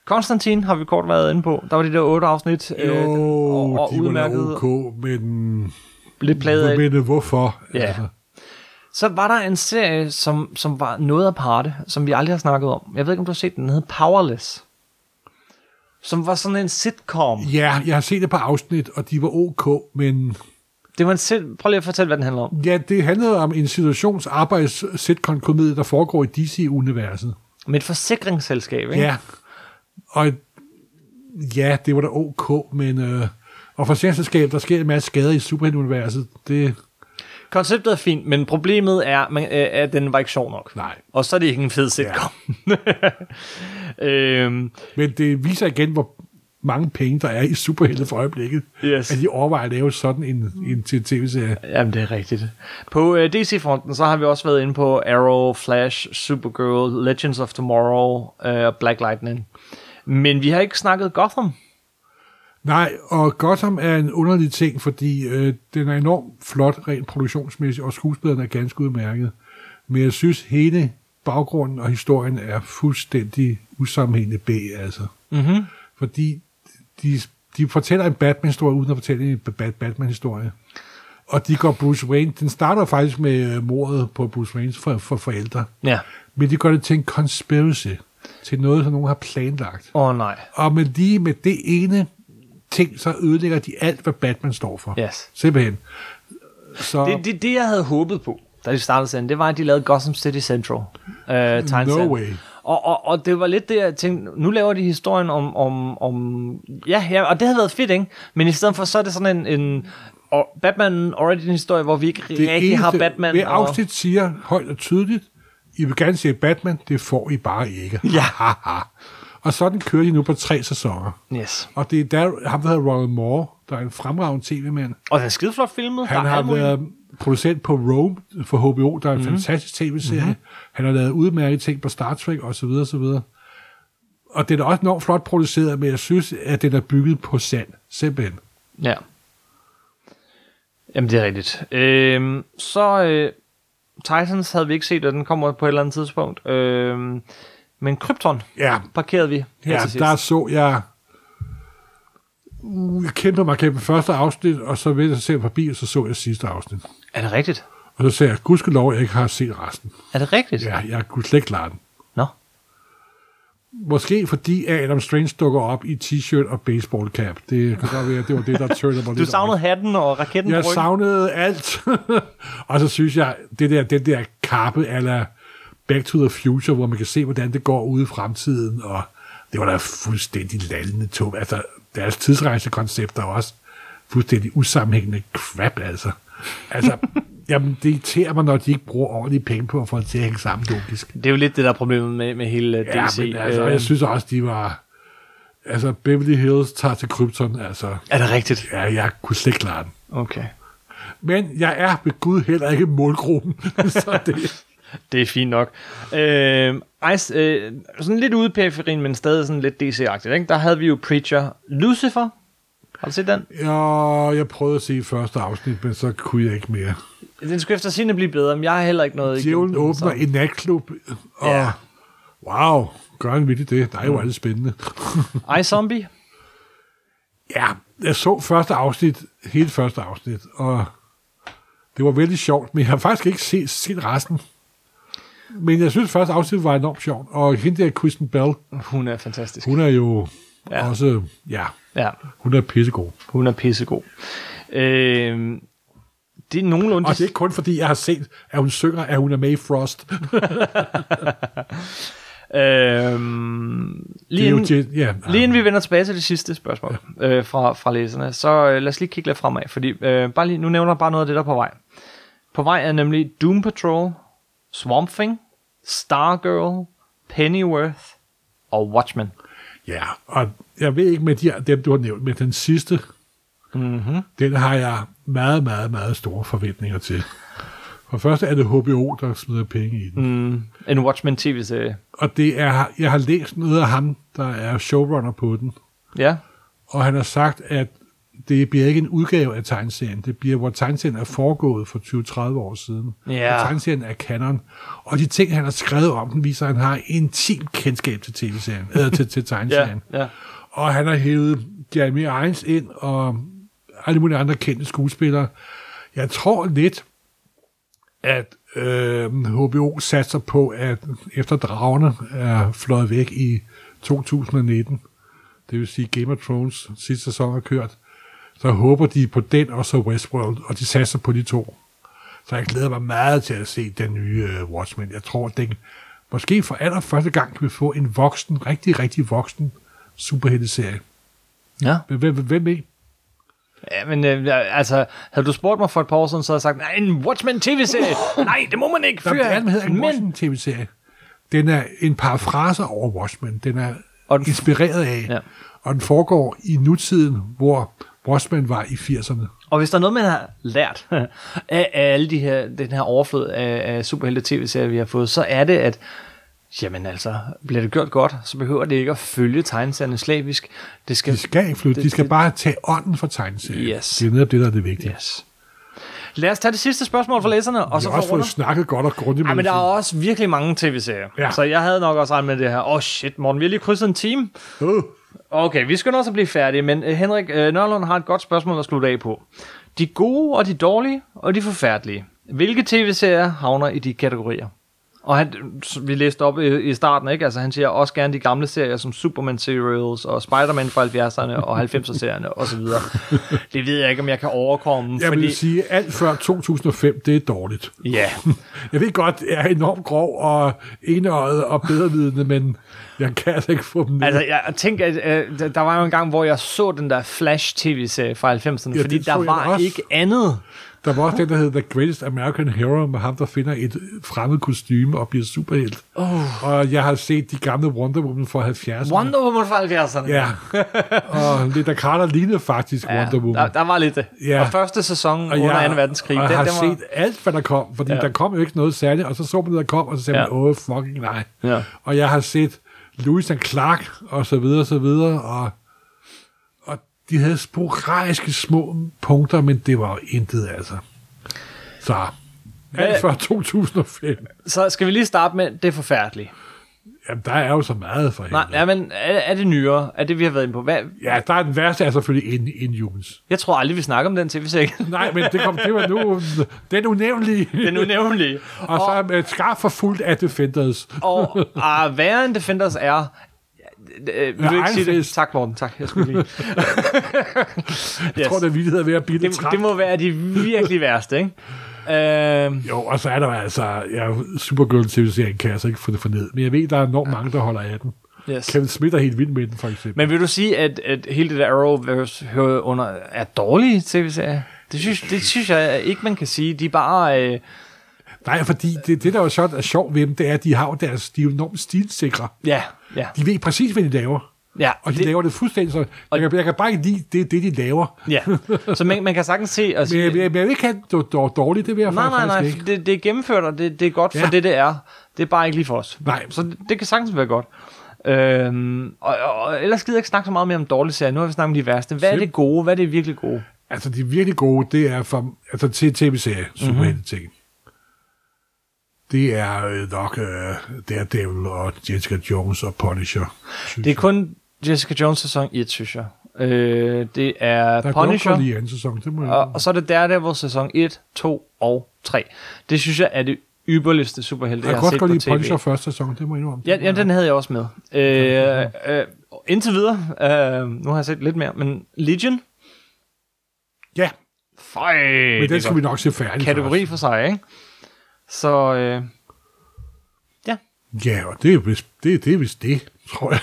Konstantin har vi kort været inde på. Der var de der otte afsnit. Jo, øh, og, og de udmærkede, var ok, men lidt plaget af det. Hvorfor? Ja. Altså. Så var der en serie, som, som var noget aparte, som vi aldrig har snakket om. Jeg ved ikke, om du har set den. Den hed Powerless. Som var sådan en sitcom. Ja, jeg har set et par afsnit, og de var ok, men det var en sit- Prøv lige at fortælle, hvad den handler om. Ja, det handlede om en situationsarbejds-sitcom-komedie, der foregår i D C-universet. Med et forsikringsselskab, ikke? Ja. Og ja, det var da ok, men Øh, og forsikringsselskab, der sker en masse skader i superheltuniverset, det konceptet er fint, men problemet er, man, øh, at den var ikke sjov nok. Nej. Og så er det ikke en fed sitcom. Ja. øhm. Men det viser igen, hvor mange penge, der er i superhelte for øjeblikket, yes. At de overvejer at lave sådan en, en tv-serie. Jamen, det er rigtigt. På øh, D C-fronten, så har vi også været inde på Arrow, Flash, Supergirl, Legends of Tomorrow og øh, Black Lightning. Men vi har ikke snakket Gotham. Nej, og Gotham er en underlig ting, fordi øh, den er enormt flot, rent produktionsmæssigt, og skuespillerne er ganske udmærket. Men jeg synes, hele baggrunden og historien er fuldstændig usammenhængende B, altså. Mm-hmm. Fordi de, de fortæller en Batman-historie, uden at fortælle en Batman-historie. Og de går Bruce Wayne. Den starter faktisk med mordet på Bruce Waynes for, for forældre. Ja. Men de gør det til en conspiracy. Til noget, som nogen har planlagt. Åh oh, nej. Og med lige med det ene ting, så ødelægger de alt, hvad Batman står for. Yes. Simpelthen. Så det, det, det, jeg havde håbet på, da de startede serien, det var, at de lavede Gotham City Central. Øh, no way. Og, og, og det var lidt det, jeg tænkte, nu laver de historien om, om, om ja, ja, og det havde været fedt, ikke? Men i stedet for, så er det sådan en, en Batman Origin-historie, hvor vi ikke det rigtig eneste, har Batman. Det og afsnit siger højt og tydeligt, I vil gerne se Batman, det får I bare ikke. Ja. Og sådan kører de nu på tre sæsoner. Yes. Og det er der, ham der hedder Ronald Moore, der er en fremragende tv-mand. Og den er skideflot filmet. Han der har været producent på Rome for H B O, der er en mm-hmm. fantastisk tv-serie. Mm-hmm. Han har lavet udmærkede ting på Star Trek, osv. osv. Og den er også enormt flot produceret, men jeg synes, at den er bygget på sand. Simpelthen. Ja. Jamen, det er rigtigt. Øh, så Øh, Titans havde vi ikke set, og den kommer på et eller andet tidspunkt. Øh, Men Krypton ja. parkerede vi. Ja, der så jeg uh, jeg kæmpede mig gennem første afsnit, og så ved jeg se forbi, og så så jeg sidste afsnit. Er det rigtigt? Og så sagde jeg, gudskelov, at jeg ikke har set resten. Er det rigtigt? Ja, jeg kunne slet ikke klare den. Nå. Måske fordi Adam Strange dukker op i t-shirt og baseball cap. Det, det var det, der tørnede mig. Du savnede hatten og raketten. Jeg savnede alt. Og så synes jeg, det der, den der kappe eller Back to the Future, hvor man kan se, hvordan det går ude i fremtiden, og det var da fuldstændig landende tom. Altså, deres tidsrejsekoncept er også fuldstændig usammenhængende crap, altså. Altså, jamen, det irriterer mig, når de ikke bruger ordentlige penge på at få det til at hænge sammen logisk. Det er jo lidt det, der er problemet med, med hele D C. Ja, men altså, jeg synes også, de var altså, Beverly Hills tager til Krypton, altså. Er det rigtigt? Ja, jeg kunne slet ikke klare den. Okay. Men jeg er ved Gud heller ikke målgruppen, så det det er fint nok. Øh, Ice, øh, sådan lidt ude i periferien, men stadig sådan lidt D C-agtigt. Ikke? Der havde vi jo Preacher. Lucifer, har du set den? Ja, jeg prøvede at se første afsnit, men så kunne jeg ikke mere. Den skulle efter sine blive bedre, men jeg har heller ikke noget. Djævlen åbner en natklub, og ja. Wow, gør en vildt det. Der er jo mm. alt spændende. I Zombie? Ja, jeg så første afsnit, helt første afsnit, og det var vældig sjovt, men jeg har faktisk ikke set, set resten. Men jeg synes første afsnit var enormt sjovt, og hende der Kristen Bell, hun er fantastisk. Hun er jo ja. også, ja, ja, hun er pissegod. Hun er pissegod. Øh, det er nogenlunde... Og det er ikke kun fordi, jeg har set, at hun synger, at hun er med i Frost. Øhm, lige, inden, jo, yeah. lige inden vi vender tilbage til det sidste spørgsmål yeah. øh, fra, fra læserne, så øh, lad os lige kigge lidt fremad, fordi øh, bare lige, nu nævner jeg bare noget af det, der er på vej. På vej er nemlig Doom Patrol, Swamp Thing, Stargirl, Pennyworth og Watchmen. Ja, yeah, og jeg ved ikke med de, dem, du har nævnt, men den sidste, mm-hmm. den har jeg meget, meget, meget store forventninger til. For først er det H B O, der smider penge i den. Mm, en Watchmen T V-serie. Og det er, jeg har læst noget af ham, der er showrunner på den. Ja. Og han har sagt, at det bliver ikke en udgave af tegneserien. Det bliver, hvor tegneserien er foregået for tyve til tredive år siden. Ja. Og tegneserien er kanon. Og de ting, han har skrevet om den, viser, at han har intimt kendskab til T V-serien, eller til, til tegneserien. Ja, ja. Og han har hævet Jeremy Irons ind, og alle mulige andre kendte skuespillere. Jeg tror lidt, at øh, H B O satser på, at efter dragerne er fløjet væk i to tusind nitten, det vil sige Game of Thrones sidste sæson er kørt, så håber de på den og så Westworld, og de satser på de to. Så jeg glæder mig meget til at se den nye øh, Watchmen. Jeg tror, at den måske for allerførste gang kan vi få en voksen, rigtig, rigtig voksen superhelteserie. Ja. Hvem, hvem er Ja, men øh, altså, havde du spurgt mig for et par år siden, så havde jeg sagt, nej, en Watchmen-tv-serie. Nej, det må man ikke fyre. Den hedder en Watchmen-tv-serie. Den er en parafrase over Watchmen. Den er den, inspireret af. Ja. Og den foregår i nutiden, hvor Watchmen var i firserne. Og hvis der er noget, man har lært af, af alle de her, den her overflod af, af superhelte-tv-serier, vi har fået, så er det, at jamen altså, bliver det gjort godt, så behøver det ikke at følge tegneserierne slavisk. Det skal, de skal ikke flytte, det, de skal det, bare tage ånden fra tegneserierne. Yes. Det er netop det, der er det vigtige. Yes. Lad os tage det sidste spørgsmål fra læserne. Og vi så har også fået snakket godt og grundigt. Ja, men der er også virkelig mange tv-serier. Ja. Så jeg havde nok også regnet med det her. Åh oh, shit, Morten, vi har lige krydset en time. Uh. Okay, vi skal nok så blive færdige, men Henrik Nørlund har et godt spørgsmål at slutte af på. De gode og de dårlige og de forfærdelige. Hvilke tv-serier havner i de kategorier? Og han, vi læste op i, i starten, ikke? Altså, han siger også gerne de gamle serier som Superman Serials og Spider-Man fra halvfjerdserne og halvfemserne-serierne osv. Det ved jeg ikke, om jeg kan overkomme. Jeg fordi... vil sige, alt før to tusind og fem, det er dårligt. Ja. Yeah. Jeg ved godt, jeg er enormt grov og enøjet og bedrevidende, men jeg kan altså ikke få dem ned. Altså, jeg tænker, at uh, der var jo en gang, hvor jeg så den der Flash-tv-serie fra halvfemserne, ja, fordi der var også ikke andet. Der var også den, der hed The Greatest American Hero, med ham, der finder et fremmed kostyme og bliver superhelt. Oh. Og jeg har set de gamle Wonder Woman fra halvfjerdserne. Wonder Woman fra halvfjerdserne? Ja. Og Linda Carter lignede faktisk ja, Wonder Woman. Der, der var lidt det. Ja. Og første sæson og under jeg, anden verdenskrig. Og jeg har den var... set alt, hvad der kom, fordi ja. der kom jo ikke noget særligt, og så så man, der kom, og så sagde ja. man, åh, fucking nej. Ja. Og jeg har set Lewis and Clark, og så videre, og så videre, og de havde sporadiske små punkter, men det var jo intet, altså. Så, alt før to tusind og fem. Så skal vi lige starte med, det er forfærdeligt. Jamen, der er jo så meget for hende. Nej, men er, er det nyere? Er det, vi har været inde på? Hvad? Ja, der er den værste, er selvfølgelig Inhumans. Jeg tror aldrig, vi snakker om den tv-serie. Nej, men det kom til at nu. Den unævnlige. Den unævnlige. og, og så er skarpt forfulgt af Defenders. og ah, værre end Defenders er... Øh, vil du ikke sige det? Tak, Morten. Tak. Jeg, skulle lige. Jeg tror, yes. der vildighed er ved at blive det træt. Det må være de virkelig værste, ikke? Øhm. Jo, og så er der altså... Ja, Supergirl-serien kan jeg altså ikke få det for ned. Men jeg ved, der er enormt mange, der holder af den. Yes. Kevin Smith er helt vild med den, for eksempel. Men vil du sige, at, at hele det der Arrowverse hører under, er dårlige tv-serier? Det synes, det synes jeg ikke, man kan sige. De er bare... Øh, Nej, fordi det, det der jo sådan er sjovt ved dem, det er, at de har deres, de er enormt stilsikre. Ja, ja. De ved præcis, hvad de laver. Ja. Og de det, laver det fuldstændig sådan. Jeg, jeg kan bare ikke lide det, det de laver. Ja, så man, man kan sagtens se... Og, men, men jeg vil ikke have det dårligt, det vil jeg nej, faktisk nej, nej, ikke. Nej, nej, nej, det er gennemført, og det, det er godt for ja. det, det er. Det er bare ikke lige for os. Nej. Så det, det kan sagtens være godt. Øhm, og, og ellers gider jeg ikke snakke så meget mere om dårlige serier. Nu har vi snakket om de værste. Hvad Sim. er det gode? Hvad er det virkelig gode? Altså, de virkelig gode, det er for, altså, til tv-serier, superhelte ting. Det er nok uh, Daredevil og Jessica Jones og Punisher. Det er kun Jessica Jones sæson et, synes jeg. Øh, det er der Punisher, lige en sæson, det må og, og så er det Daredevil sæson et, to og tre. Det synes jeg er det ypperligste superhelte, jeg, jeg har set på tv. Jeg kan godt godt lide Punisher første sæson, det må jeg indrømme. Ja, ja, den havde jeg også med. Øh, øh, indtil videre, øh, nu har jeg set lidt mere, men Legion? Ja. Fej, men den skal vi nok se færdigt. Kategori for sig, ikke? Så, øh, ja. Ja, og det er vist det, det, er vist det tror jeg.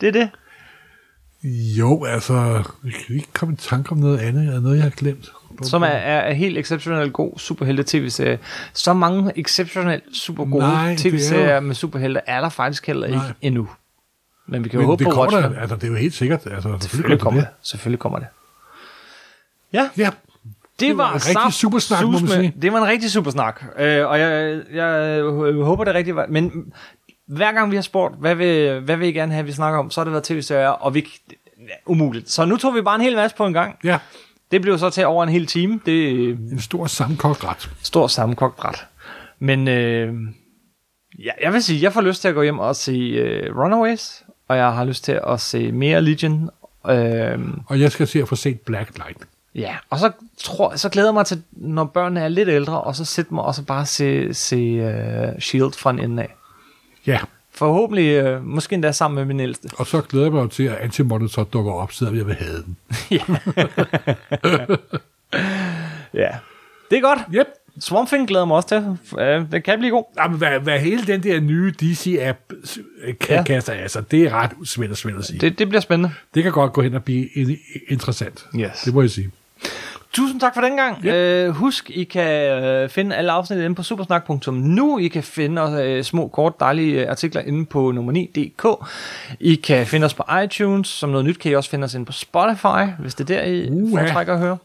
Det er det. Jo, altså, jeg kan ikke komme i tanke om noget andet, eller noget, jeg har glemt. Som er, er helt exceptionelt god superhelte-tv-serie. Så mange exceptionelt super gode tv-serier jo... med superhelte er der faktisk heller ikke Nej. endnu. Men vi kan Men håbe det på Watchmen. Men altså, det er jo helt sikkert. Altså, selvfølgelig, selvfølgelig, kommer det. Det. selvfølgelig kommer det. Ja, ja. Det, det var, var en rigtig supersnak, må man sige. Det var en rigtig supersnak. Øh, og jeg, jeg håber, det er rigtigt. Men hver gang vi har spurgt, hvad vil, hvad vil I gerne have, vi snakker om, så har det været tv-serier, og vi... Umuligt. Så nu tog vi bare en hel masse på en gang. Ja. Det blev så til over en hel time. Det en stor sammenkogt ret. Stor sammenkogt ret. Men øh, ja, jeg vil sige, jeg får lyst til at gå hjem og se øh, Runaways, og jeg har lyst til at se mere Legion. Øh, og jeg skal se at få set Black Light. Ja, og så, tror, så glæder jeg mig til, når børnene er lidt ældre, og så sætter mig og så bare se, se uh, Shield fra en ende af. Ja. Forhåbentlig, øh, måske endda sammen med min ældste. Og så glæder jeg mig til, at Anti-Monitor dukker op, så jeg vil have den. Ja. Ja. Det er godt. Yep. Swamp Thing glæder mig også til. Øh, den kan blive god. Jamen, hvad, hvad hele den der nye D C-app kan, ja. kaster af altså, det er ret spændende, spændende at sige. Det, det bliver spændende. Det kan godt gå hen og blive interessant. Yes. Det må jeg sige. Tusind tak for den gang. Yep. Øh, husk, I kan øh, finde alle afsnit inde på supersnak punktum nu. I kan finde os, øh, små, kort, dejlige artikler inde på nummer ni punktum d k. I kan finde os på iTunes. Som noget nyt kan I også finde os inde på Spotify, hvis det er der, I uh-huh. foretrækker at høre.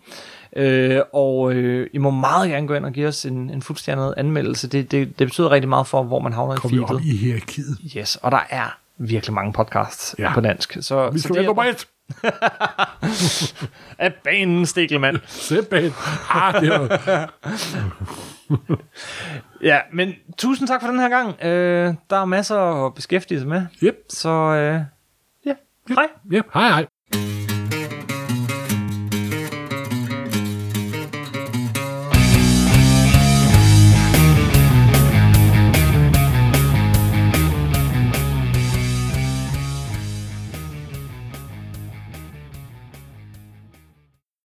Øh, og øh, I må meget gerne gå ind og give os en, en fuldstændig anmeldelse. Det, det, det betyder rigtig meget for, hvor man havner Kom i feedet. Kom op i hierarkiet. Yes, og der er virkelig mange podcasts ja. på dansk. Så, Vi skal være nummer et. Af banen, Stikkelmand. Sæt banen. Ah, det var... Ja, men tusind tak for den her gang. Øh, der er masser at beskæftige sig med. Yep. Så, øh, ja. Yep. Hej. Yep. Hej, hej.